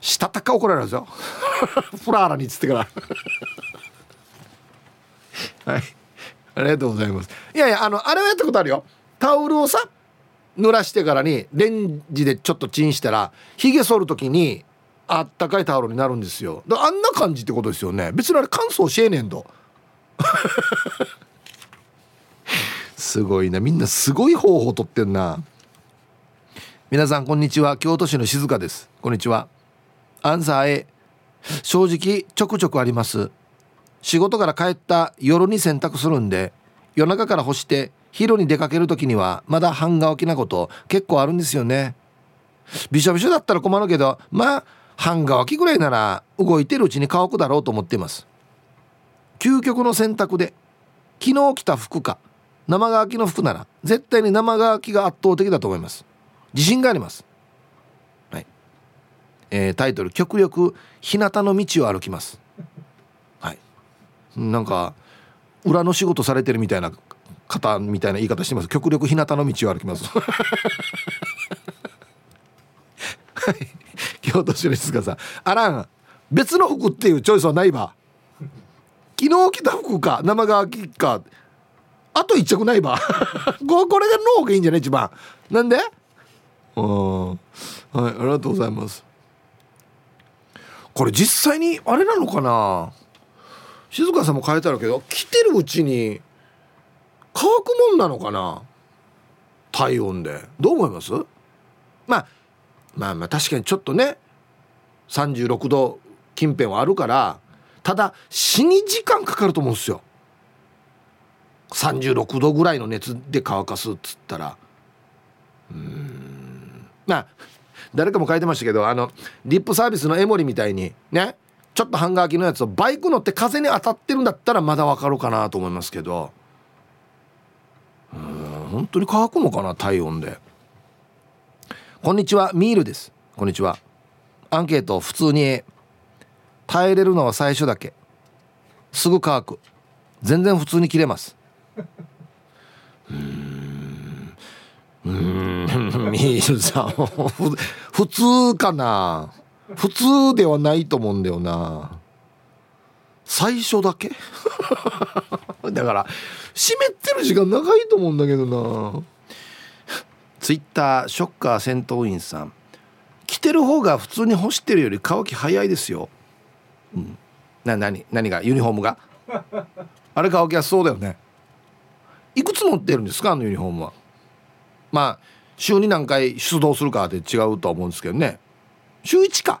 したたか怒られるんですよプラーラにつってからはい、ありがとうございます。いやいや、あのあれはやったことあるよ。タオルをさ濡らしてからにレンジでちょっとチンしたらひげ剃るときにあったかいタオルになるんですよ。だあんな感じってことですよね。別にあれ乾燥しえねんどすごいな、みんなすごい方法取ってんな。皆さんこんにちは、京都市の静香です。こんにちは。アンサー A、 正直ちょくちょくあります。仕事から帰った夜に洗濯するんで、夜中から干して昼に出かけるときにはまだ半乾きなこと結構あるんですよね。びしょびしょだったら困るけど、まあ半乾きぐらいなら動いてるうちに乾くだろうと思っています。究極の選択で、昨日着た服か生乾きの服なら絶対に生乾きが圧倒的だと思います。自信があります、はい。えー、タイトル、極力日向の道を歩きます。はい、なんか裏の仕事されてるみたいな方みたいな言い方してます。極力日向の道を歩きますはい、京都市の静香さん、あらん、別の服っていうチョイスはないば。昨日着た服か生乾きか、あと一着ないばこれがの方がいいんじゃない一番。なんで、あ、はい、ありがとうございます。これ実際にあれなのかな、静香さんも書いてあるけど、着てるうちに乾くもんなのかな、体温で。どう思います？まあ、まあまあ確かにちょっとねさんじゅうろくど近辺はあるから、ただ死に時間かかると思うんですよ。さんじゅうろくどぐらいの熱で乾かすっつったら、うーん、まあ誰かも書いてましたけど、あのリップサービスのエモリみたいにね、ちょっと半乾きのやつをバイク乗って風に当たってるんだったらまだわかるかなと思いますけど、うーん、本当に乾くのかな体温で。こんにちは、ミールです。こんにちは。アンケート、普通に耐えれるのは最初だけ、すぐ乾く、全然普通に切れます。うーん、うーん、ミールさん普通かな、普通ではないと思うんだよな、最初だけだから湿ってる時間長いと思うんだけどな。ツイッター、ショッカー戦闘員さん、着てる方が普通に干してるより乾き早いですよ、うん、な何何がユニフォームがあれ乾きはそうだよね。いくつ持ってるんですかあのユニフォームは。まあ週に何回出動するかって違うとは思うんですけどね。週いちか、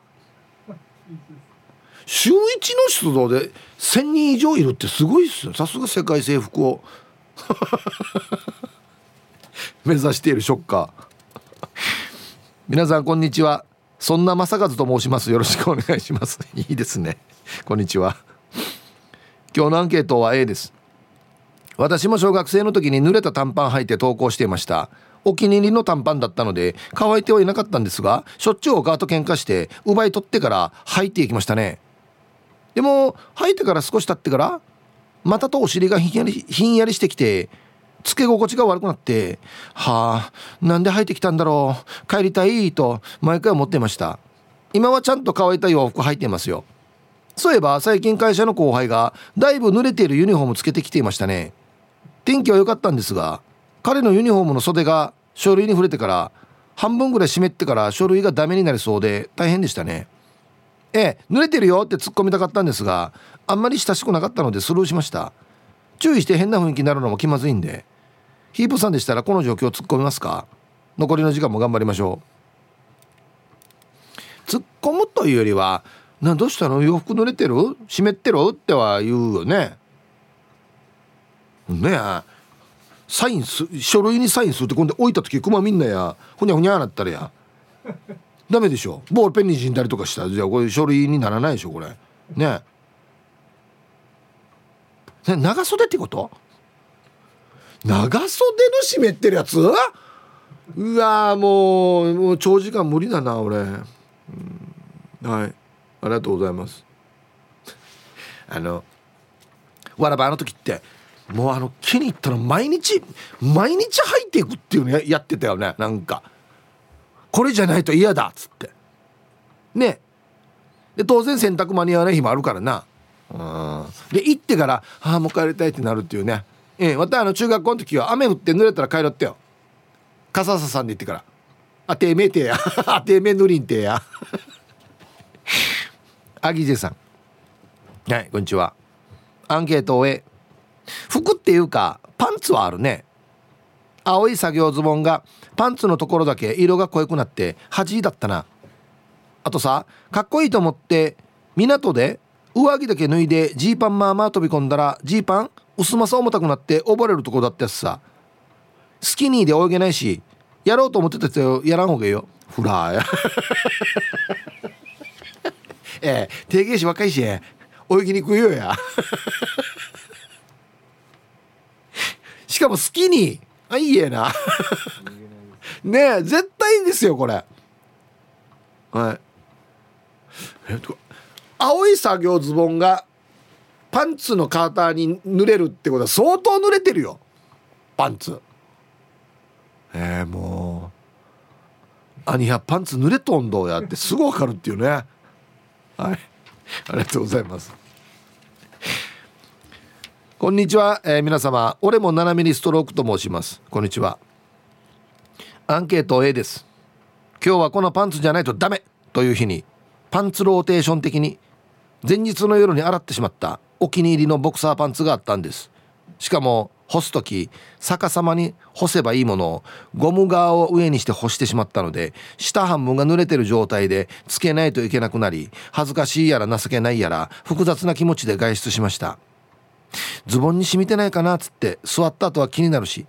週いちの出動でせんにん以上いるってすごいっすよ。さすが世界征服を目指しているショッカー皆さんこんにちは、そんな正和と申します。よろしくお願いしますいいですね、こんにちは。今日のアンケートは A です。私も小学生の時に濡れた短パン履いて投稿していました。お気に入りの短パンだったので乾いてはいなかったんですが、しょっちゅうお母と喧嘩して奪い取ってから履いていきましたね。でも履いてから少し経ってから股とお尻がひんやり、ひんやりしてきてつけ心地が悪くなって、はあ、なんで履いてきたんだろう、帰りたいと毎回思っていました。今はちゃんと乾いた洋服履いていますよ。そういえば最近会社の後輩がだいぶ濡れているユニフォームつけてきていましたね。天気は良かったんですが、彼のユニフォームの袖が書類に触れてから半分ぐらい湿ってから書類がダメになりそうで大変でしたね。ええ、濡れてるよって突っ込みたかったんですが、あんまり親しくなかったのでスルーしました。注意して変な雰囲気になるのも気まずいんで。ヒープさんでしたらこの状況を突っ込みますか？残りの時間も頑張りましょう。突っ込むというよりは、な、どうしたの、洋服濡れてる、湿ってるっては言うよね。ねえ、サインす、書類にサインするって今度置いた時クマみんなやほにゃほにゃなったらやダメでしょ。ボールペンにじんだりとかしたら、じゃあこれ書類にならないでしょこれね。え長袖ってこと？長袖の湿ってるやつ？うわー、もう、もう長時間無理だな俺、うん、はい、ありがとうございますあのわらばあの時ってもうあの気に入ったの毎日毎日履いていくっていうのやってたよね。なんかこれじゃないと嫌だっつってね。で当然洗濯間に合わない日もあるからな。うんで行ってからああもう帰りたいってなるっていうね。えー、またあの中学校の時は雨降って濡れたら帰ろってよ、傘ささんで行ってから、あてめえてやあてめえぬりんてやアギジェさん、はいこんにちは。アンケートを終え、服っていうかパンツはあるね。青い作業ズボンがパンツのところだけ色が濃くなって恥だったな。あとさ、かっこいいと思って港で上着だけ脱いでジーパンまあまあ飛び込んだらジーパン薄まさ重たくなって溺れるとこだったやつさ。スキニーで泳げないし、やろうと思ってたやつはやらんほうがいいよ。フラーやえー、定芸師若いし泳ぎにくいよやしかもスキニーあいいえなねえ絶対いいんですよこれ。はいえっと青い作業ズボンがパンツのカーターに濡れるってことは相当濡れてるよパンツ。えー、もう兄やパンツ濡れとんどうやってすぐ分かるっていうねはいありがとうございますこんにちは、えー、皆様、俺もななミリストロークと申します。こんにちは。アンケート A です。今日はこのパンツじゃないとダメという日にパンツローテーション的に前日の夜に洗ってしまったお気に入りのボクサーパンツがあったんです。しかも干すとき逆さまに干せばいいものをゴム側を上にして干してしまったので、下半分が濡れてる状態でつけないといけなくなり、恥ずかしいやら情けないやら複雑な気持ちで外出しました。ズボンに染みてないかなっつって座った後は気になるし、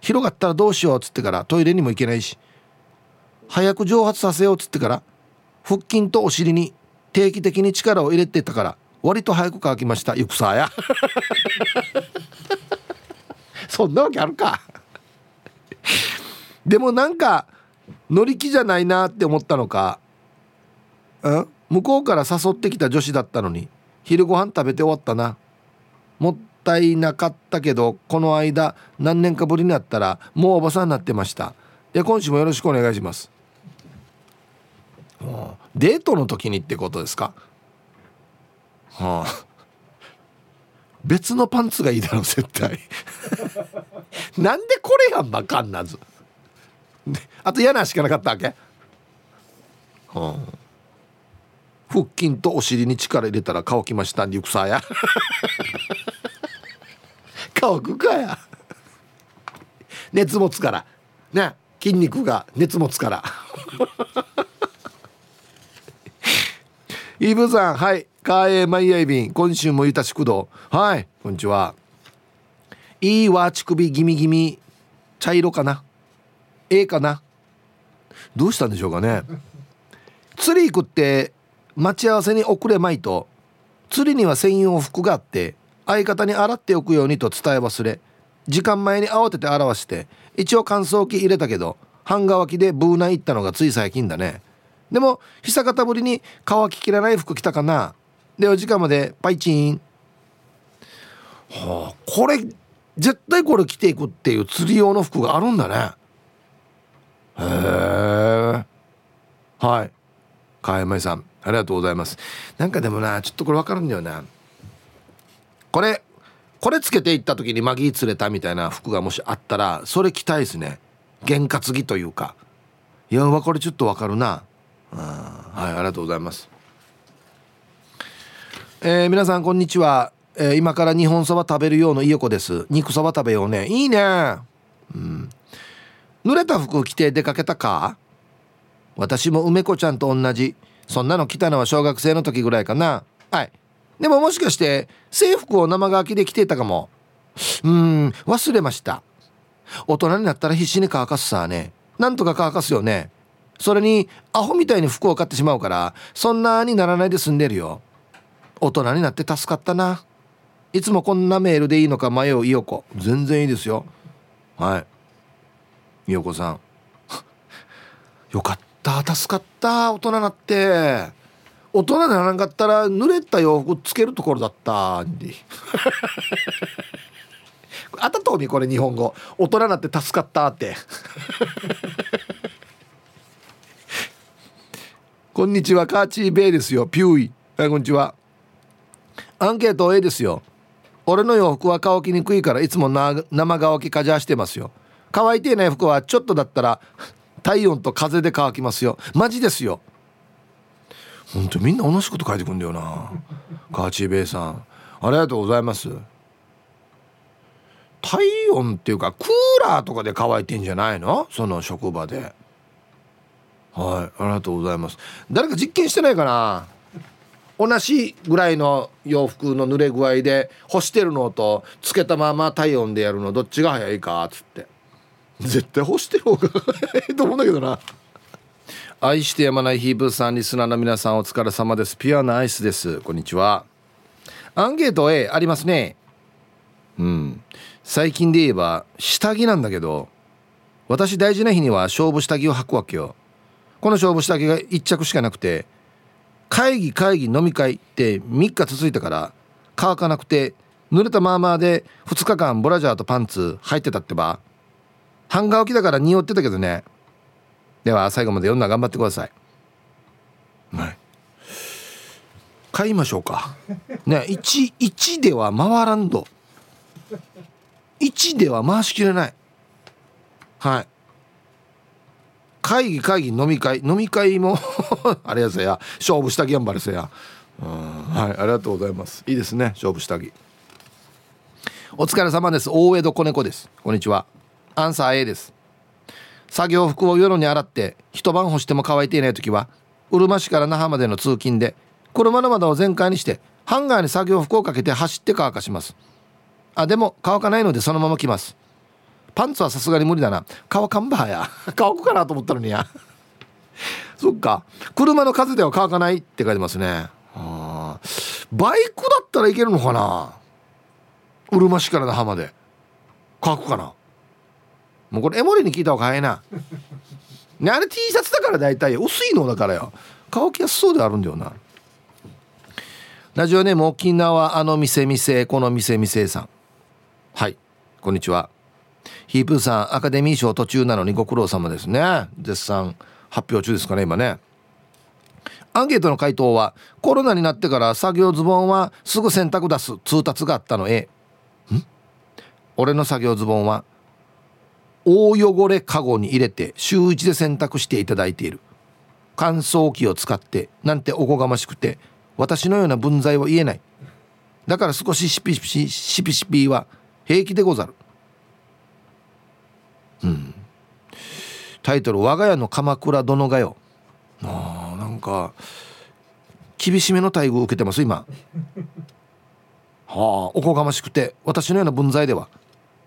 広がったらどうしようっつってからトイレにも行けないし、早く蒸発させようっつってから腹筋とお尻に定期的に力を入れてたから割と早く乾きました。ゆくさやそんなわけあるかでもなんか乗り気じゃないなって思ったのか、うん、向こうから誘ってきた女子だったのに昼ご飯食べて終わったな。もったいなかったけど、この間何年かぶりになったらもうおばさんになってました。いや今週もよろしくお願いします。はあ、デートの時にってことですか。はあ、別のパンツがいいだろう絶対なんでこれやんばかんなずあと嫌なしかなかったわけ。はあ、腹筋とお尻に力入れたら乾きましたんでゆくさや乾くかや熱持つからね、筋肉が熱持つからイブさん、はい、カーエーマイアイビン、今週もゆたしくどう、はい、こんにちは。いいわ、乳首ギミギミ、茶色かな、Aかな、どうしたんでしょうかね。釣り行くって待ち合わせに遅れまいと、釣りには専用服があって相方に洗っておくようにと伝え忘れ、時間前に慌てて洗わして一応乾燥機入れたけど半乾きでブーナ行ったのがつい最近だね。でも久方ぶりに乾ききらない服着たかな。でお時間までパイチーン。はあ、これ絶対これ着ていくっていう釣り用の服があるんだね。へえ。はい。かえまいさんありがとうございます。なんかでもなちょっとこれ分かるんだよな。これこれつけていった時にマギー釣れたみたいな服がもしあったらそれ着たいですね。験担ぎというか。いやこれちょっと分かるな。あはいありがとうございます。えー、皆さんこんにちは、えー、今から日本そば食べるようのいよこです。肉そば食べようね、いいね。うん、濡れた服着て出かけたか。私も梅子ちゃんと同じ。そんなの着たのは小学生の時ぐらいかな。はい、でももしかして制服を生乾きで着ていたかも。うーん忘れました。大人になったら必死に乾かすさね。なんとか乾かすよね。それにアホみたいに服を買ってしまうからそんなにならないで済んでるよ。大人になって助かったな。いつもこんなメールでいいのか迷ういよこ。全然いいですよ。はいいよこさんよかった助かった。大人になって大人にならなかったら濡れた洋服つけるところだったあたとみこれ日本語大人になって助かったってこんにちは、カーチーベイですよ。ピューイ、はい、こんにちは。アンケート A ですよ。俺の洋服は乾きにくいからいつもな生乾きかじゃしてますよ。乾いていない服はちょっとだったら体温と風で乾きますよ。マジですよ。ほんとみんな同じこと書いてくんだよな。カーチーベイさん、ありがとうございます。体温っていうかクーラーとかで乾いてんじゃないの、その職場で。はい、ありがとうございます。誰か実験してないかな。同じぐらいの洋服の濡れ具合で干してるのとつけたまま体温でやるのどっちが早いかっつって。絶対干してる方が早いと思うんだけどな。愛してやまないヒープさん、リスナーの皆さんお疲れ様です。ピュアなアイスです。こんにちは。アンケート A ありますね。うん、最近で言えば下着なんだけど、私大事な日には勝負下着を履くわけよ。この勝負下着が一着しかなくて、会議会議飲み会ってみっか続いたから乾かなくて、濡れたままでふつかかんブラジャーとパンツ履いてたってば。半乾きだから匂ってたけどね。では最後まで読んだら頑張ってください。はい、買いましょうかね。いち、いちでは回らんど、いちでは回しきれない。はい、会議会議飲み会飲み会もあれやせや、勝負下着やんばれせや。うん、はい、ありがとうございます。いいですね、勝負下着。お疲れ様です。大江戸子猫です。こんにちは。アンサー A です。作業服を夜に洗って一晩干しても乾いていないときは、うるま市から那覇までの通勤で車の窓を全開にしてハンガーに作業服をかけて走って乾かします。あ、でも乾かないのでそのまま着ます。パンツはさすがに無理だな、乾かんばや乾くかなと思ったのにやそっか、車の風では乾かないって書いてますね。あ、バイクだったらいけるのかな。うるま市から那覇まで乾くかな。もうこれエモリに聞いた方が早いな、ね、あれ T シャツだから、だいたい薄いのだからよ、乾きやすそうであるんだよな。ラジオネーム沖縄、あの店店この店店さん、はい、こんにちは。ヒープーさん、アカデミー賞途中なのにご苦労様ですね。絶賛発表中ですかね、今ね。アンケートの回答は、コロナになってから作業ズボンはすぐ洗濯出す通達があったの A。 ん俺の作業ズボンは大汚れカゴに入れて週いちで洗濯していただいている。乾燥機を使ってなんておこがましくて、私のような分際は言えない。だから少しシピシピシピシピは平気でござる。うん、タイトル、我が家の鎌倉殿がよ。あ、なんか厳しめの待遇を受けてます今はあ、おこがましくて私のような分際では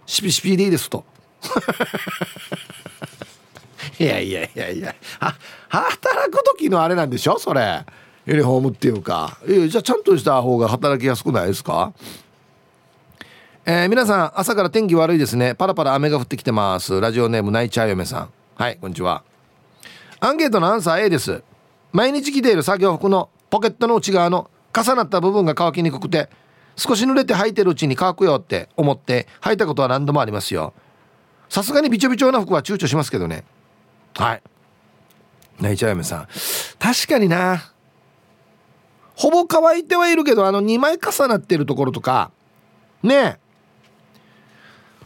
シピシピでいいですといやいやいやいや、は働く時のあれなんでしょそれ、ユニフォームっていうか。え、じゃあちゃんとした方が働きやすくないですか。えー、皆さん朝から天気悪いですね。パラパラ雨が降ってきてます。ラジオネーム泣いちゃう嫁さん、はい、こんにちは。アンケートのアンサー A です。毎日着ている作業服のポケットの内側の重なった部分が乾きにくくて、少し濡れて履いてるうちに乾くよって思って履いたことは何度もありますよ。さすがにびちょびちょな服は躊躇しますけどね。はい、泣いちゃう嫁さん、確かにな。ほぼ乾いてはいるけど、あのにまい重なってるところとかねえ、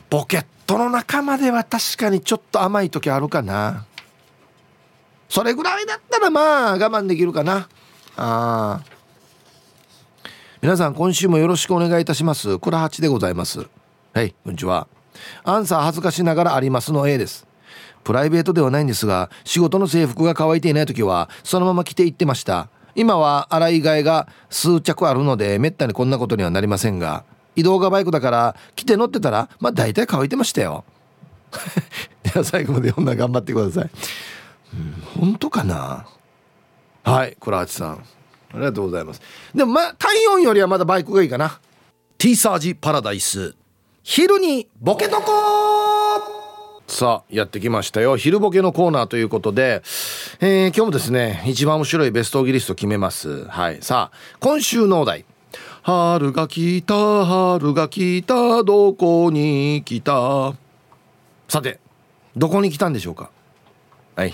ポケットの中までは確かにちょっと甘い時あるかな。それぐらいだったらまあ我慢できるかな。あ、皆さん今週もよろしくお願いいたします。倉八でございます。はい、こんにちは。アンサー恥ずかしながらありますの A です。プライベートではないんですが、仕事の制服が乾いていない時はそのまま着ていってました。今は洗い替えが数着あるのでめったにこんなことにはなりませんが、移動がバイクだから来て乗ってたらまあ大体乾いてましたよでは最後まで読んだら頑張ってください。うん、本当かな。はい、倉橋さん、ありがとうございます。でもまあ体温よりはまだバイクがいいかな。 T サージパラダイス、昼にボケとこー。さあやってきましたよ、昼ボケのコーナーということで、えー、今日もですね一番面白いベストオギリスト決めます。はい、さあ今週のお題、春が来た春が来たどこに来た。さてどこに来たんでしょうか。はい、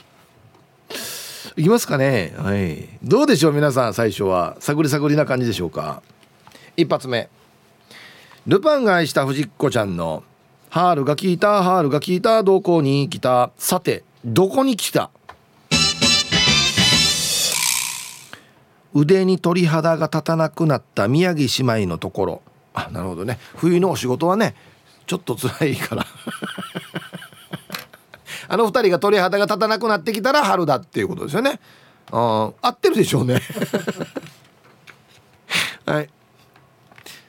いきますかね、はい、どうでしょう皆さん、最初は探り探りな感じでしょうか。一発目、ルパンが愛した藤子ちゃんのハールが聞いたハールが聞いたどこに来た、さてどこに来た。腕に鳥肌が立たなくなった宮城姉妹のところ。あ、なるほどね、冬のお仕事はねちょっと辛いからあの二人が鳥肌が立たなくなってきたら春だっていうことですよね。あ、合ってるでしょうねはい、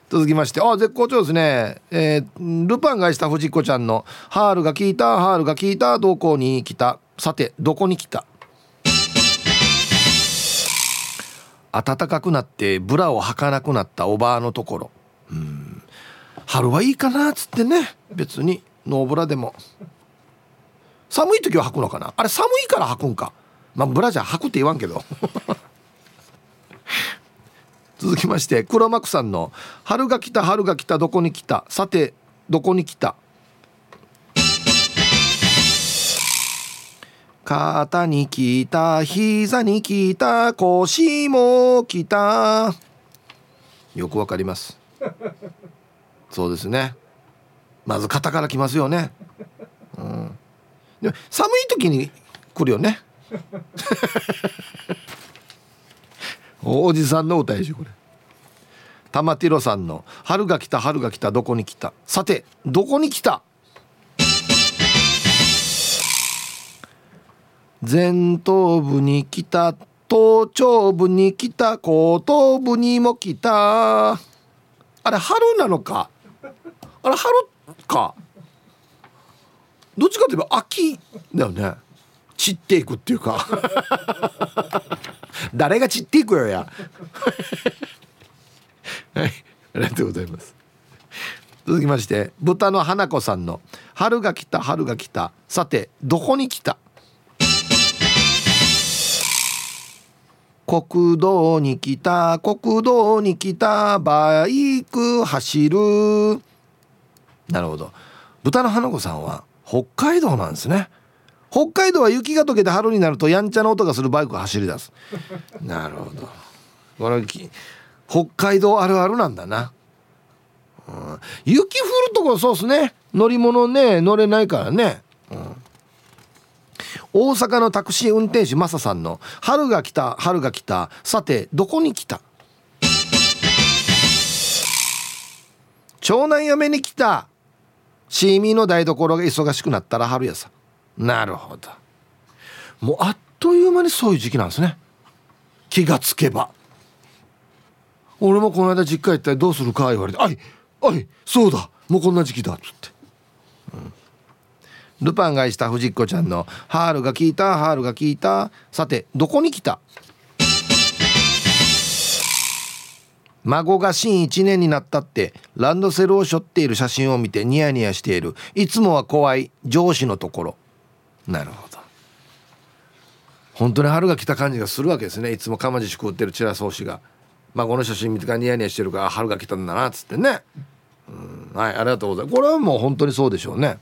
続きまして、あ、絶好調ですね、えー、ルパンが愛した藤子ちゃんのハールが聞いたハールが聞いたどこに来た、さてどこに来た。暖かくなってブラを履かなくなったおばあのところ。うーん、春はいいかなっつってね、別にノーブラでも。寒い時は履くのかな、あれ寒いから履くんか、まあ、ブラジャー履くって言わんけど続きまして、黒幕さんの春が来た春が来たどこに来た、さてどこに来た。肩に来た膝に来た腰も来た、よくわかりますそうですね、まず肩から来ますよね、うん、でも寒い時に来るよねおじさんの歌でしょこれ。玉ティロさんの春が来た春が来たどこに来た、さてどこに来た。前頭部に来た頭頂部に来た後頭部にも来た。あれ春なのか、あれ春か、どっちかといえば秋だよね、散っていくっていうか誰が散っていくよやはい、ありがとうございます。続きまして、豚の花子さんの春が来た春が来た、さてどこに来た。国道に来た国道に来たバイク走る。なるほど、豚の花子さんは北海道なんですね。北海道は雪が溶けて春になるとやんちゃな音がするバイクが走り出すなるほど、この北海道あるあるなんだな、うん、雪降るところそうですね、乗り物ね乗れないからね、うん。大阪のタクシー運転手マサさんの春が来た春が来た、さてどこに来た。長男嫁に来た、シーミーの台所が忙しくなったら春やさ。なるほど、もうあっという間にそういう時期なんですね、気がつけば。俺もこの間実家行ったらどうするか言われて、あいあいそうだもうこんな時期だっつって、うん。ルパンが愛した藤子ちゃんのハールが聞いたハールが聞いた、さてどこに来た。孫が新いちねんになったってランドセルを背負っている写真を見てニヤニヤしている、いつもは怖い上司のところ。なるほど、本当に春が来た感じがするわけですね。いつも釜じし食ってるチラソウシが孫の写真見てからニヤニヤしてるから、春が来たんだなっつってね、うん、はい、ありがとうございます。これはもう本当にそうでしょうね。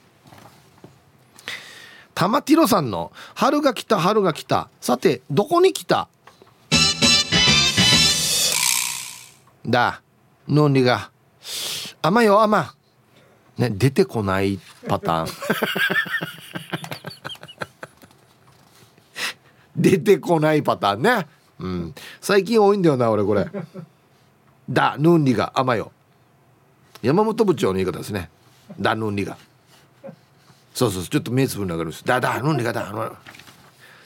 玉ティロさんの春が来た春が来た、さてどこに来た。だのんりが甘よ甘、ね、出てこないパターン出てこないパターンね、うん、最近多いんだよな俺これ。だのんりが甘よ、山本部長の言い方ですね。だのんりが、そうそう、ちょっと目つぶりながらです。だだヌンリガだ。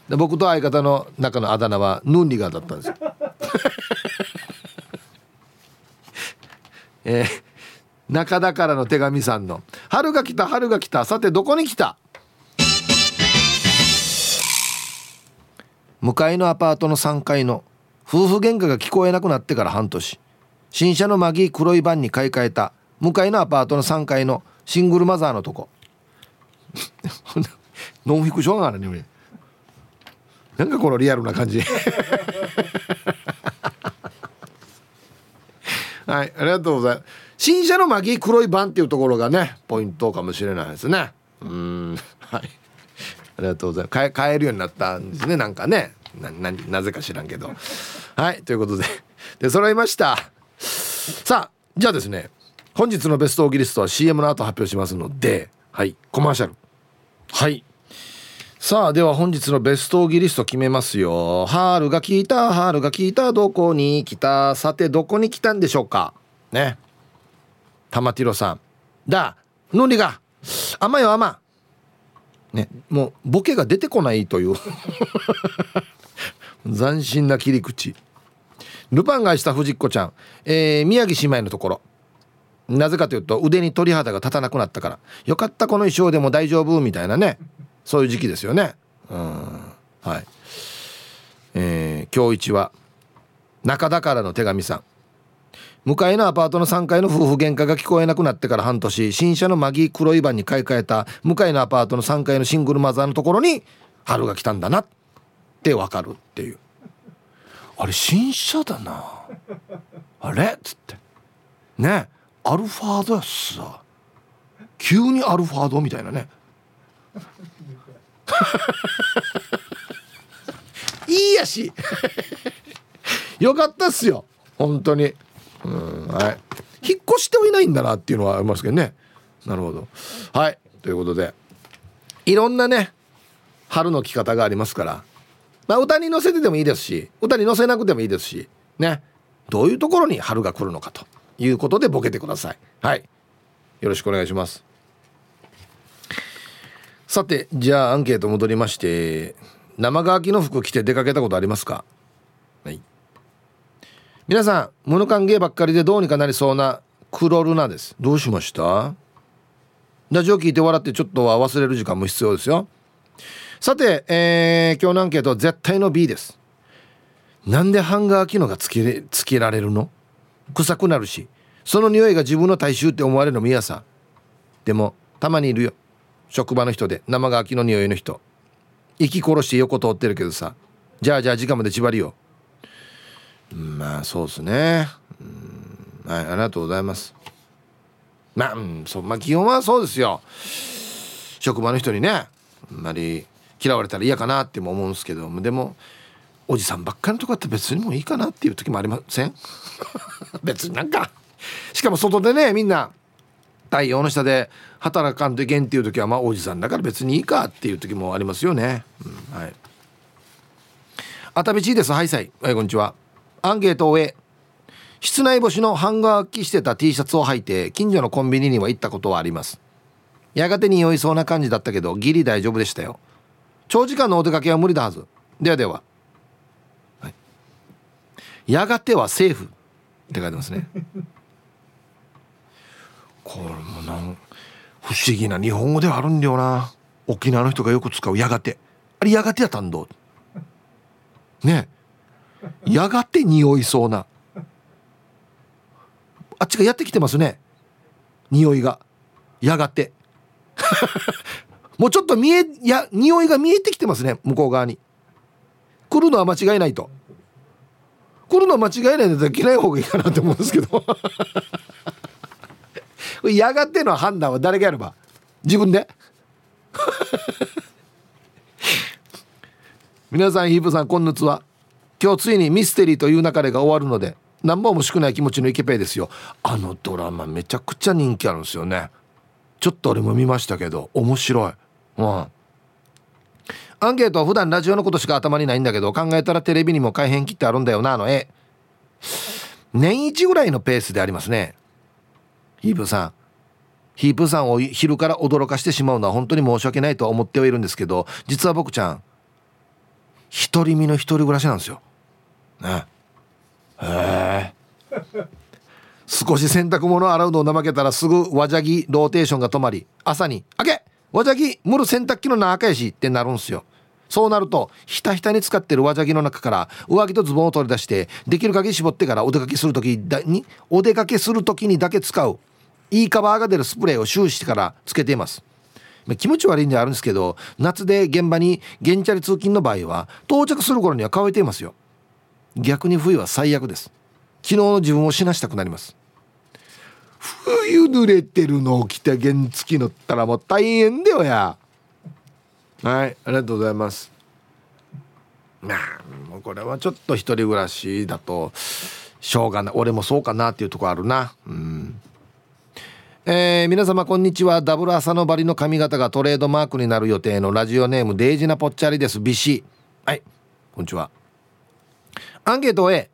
で、僕と相方の中のあだ名はヌンリガだったんですよ、えー、中田からの手紙さんの春が来た春が来た、さてどこに来た。向かいのアパートのさんがいの夫婦喧嘩が聞こえなくなってから半年、新車のマギー黒いバンに買い替えた向かいのアパートのさんがいのシングルマザーのとこノンフィクションがあるね、なんかこのリアルな感じはい、ありがとうございます。新車のマギー黒いバンっていうところがねポイントかもしれないですね、うーん、はい、ありがとうございます。買えるようになったんですね、なんかね、な, な, なぜか知らんけどはいということで出揃いました。さあじゃあですね、本日のベストオーギリストは シーエム の後発表しますので、はいコマーシャル。はいさあでは本日のベストオーギリスト決めますよ。春が来た春が来たどこに来た、さてどこに来たんでしょうかね。玉ティロさんだのりが甘よ甘ね、もうボケが出てこないという斬新な切り口。ルパンが愛した藤子ちゃん、えー、宮城姉妹のところ、なぜかというと腕に鳥肌が立たなくなったからよかったこの衣装でも大丈夫みたいなね、そういう時期ですよね。うんはい、えー、今日一は中田からの手紙さん、向かいのアパートのさんがいの夫婦喧嘩が聞こえなくなってから半年、新車のマギー黒いバンに買い替えた向かいのアパートのさんがいのシングルマザーのところに春が来たんだなって分かるっていう、あれ新車だなあれっつってね、アルファードやっさ、急にアルファードみたいなねいいやしよかったっすよ本当に。うんはい、引っ越してはいないんだなっていうのはありますけどね。なるほど。はいということでいろんなね春の着方がありますから、まあ、歌に乗せてでもいいですし歌に乗せなくてもいいですしね、どういうところに春が来るのかということでボケてください。はいよろしくお願いします。さてじゃあアンケート戻りまして、生乾きの服着て出かけたことありますか。はい皆さん物関係ばっかりでどうにかなりそうなクロルナです。どうしました。ラジオ聞いて笑ってちょっとは忘れる時間も必要ですよ。さて、えー、今日のアンケートは絶対の ビー です。なんでハンガー機能がつけ、つけられるの。臭くなるしその匂いが自分の体臭って思われるのも嫌さ。でもたまにいるよ職場の人で生乾きの匂いの人、息殺して横通ってるけどさ、じゃあじゃあ時間まで縛りよ。まあそうですね、うん、はいありがとうございます。まあ、うん、そまあ基本はそうですよ、職場の人にねあんまり嫌われたら嫌かなっても思うんですけど、でもおじさんばっかりのとこだったら別にもういいかなっていう時もありません別になんかしかも外でねみんな太陽の下で働かんといけんっていう時はまあおじさんだから別にいいかっていう時もありますよね、うん、はい。あたべちです。はいさい、はい、こんにちは。アンケートを終え、室内干しのハンガー着してた T シャツを履いて近所のコンビニには行ったことはあります。やがてに酔いそうな感じだったけどギリ大丈夫でしたよ。長時間のお出かけは無理だはず。ではでは、はい、やがてはセーフって書いてますねこれもなん不思議な日本語ではあるんだよな。沖縄の人がよく使うやがて、あれやがてやったんだねえ、やがて匂いそうな、あっちがやってきてますね匂いが、やがてもうちょっと見えや匂いが見えてきてますね向こう側に。来るのは間違いないと、来るのは間違いないので着ない方がいいかなと思うんですけどやがての判断は誰がやれば、自分で皆さんヒープさんこんにちは。今日ついにミステリーという流れが終わるので何も面白くない気持ちのイケペイですよ。あのドラマめちゃくちゃ人気あるんですよね。ちょっと俺も見ましたけど面白い、うん、アンケートは普段ラジオのことしか頭にないんだけど考えたらテレビにも改変期ってあるんだよな。あの絵年一ぐらいのペースでありますね。ヒープさんヒープさんを昼から驚かしてしまうのは本当に申し訳ないとは思ってはいるんですけど、実は僕ちゃん一人身の一人暮らしなんですよね、へえ少し洗濯物を洗うのを怠けたらすぐわじゃぎローテーションが止まり、朝にあけわじゃぎむる洗濯機の中やしってなるんすよ。そうなるとひたひたに使ってるわじゃぎの中から上着とズボンを取り出してできる限り絞ってからお出かけする時にお出かけする時にだけ使ういいカバーが出るスプレーを終始してからつけています。気持ち悪いんであるんですけど、夏で現場に原チャリ通勤の場合は到着する頃には乾いていますよ。逆に冬は最悪です。昨日の自分を死なしたくなります。冬濡れてるのを着て原付き乗ったらもう大変だよや。はいありがとうございます。まあもうこれはちょっと一人暮らしだとしょうがない、俺もそうかなっていうところあるな。うんえー、皆様こんにちは。ダブル朝のバリの髪型がトレードマークになる予定のラジオネームデイジナポッチャリです。ビシ。はいこんにちは。アンケート A、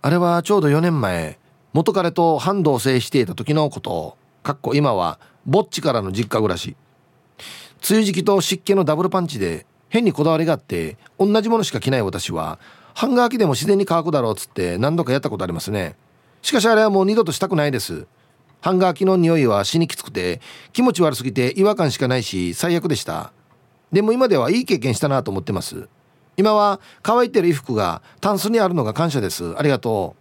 あれはちょうどよねんまえ元彼と半同棲していた時のことかっこ今はぼっちからの実家暮らし。梅雨時期と湿気のダブルパンチで変にこだわりがあって同じものしか着ない私は半乾きでも自然に乾くだろうっつって何度かやったことありますね。しかしあれはもう二度としたくないです。半乾きの匂いは死にきつくて気持ち悪すぎて違和感しかないし最悪でした。でも今ではいい経験したなと思ってます。今は乾いてる衣服がタンスにあるのが感謝です。ありがと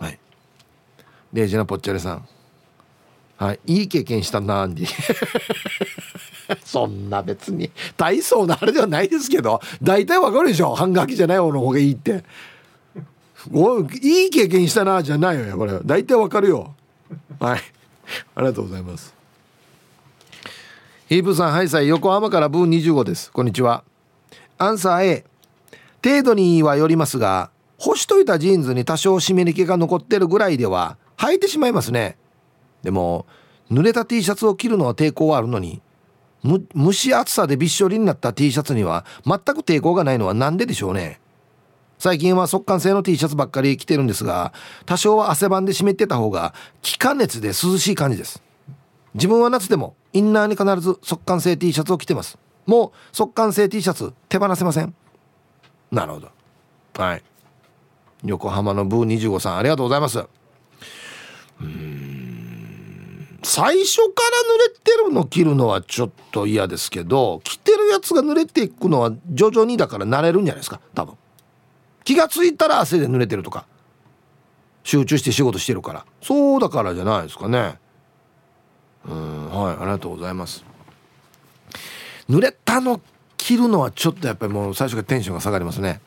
う。はいレイジのポッチャレさん、はい、いい経験したなにそんな別に大層なあれではないですけど大体わかるでしょ、半乾きじゃない方の方がいいって。おいい経験したなじゃないよこれ、大体わかるよ。はいありがとうございます。ヒープさん、はいさい、横浜からブーにじゅうごです。こんにちは。アンサー A、 程度にはよりますが干しといたジーンズに多少湿り気が残ってるぐらいでは履いてしまいますね。でも濡れた T シャツを着るのは抵抗はあるのにむ蒸し暑さでびっしょりになった T シャツには全く抵抗がないのはなんででしょうね。最近は速乾性の T シャツばっかり着てるんですが多少は汗ばんで湿ってた方が気化熱で涼しい感じです。自分は夏でもインナーに必ず速乾性 T シャツを着てます。もう速乾性 T シャツ手放せません。なるほど。はい横浜のブーにじゅうごさんありがとうございます。うーん最初から濡れてるの着るのはちょっと嫌ですけど着てるやつが濡れていくのは徐々にだから慣れるんじゃないですか。多分気がついたら汗で濡れてるとか集中して仕事してるからそうだからじゃないですかね。うーんはいありがとうございます。濡れたの着るのはちょっとやっぱりもう最初からテンションが下がりますね。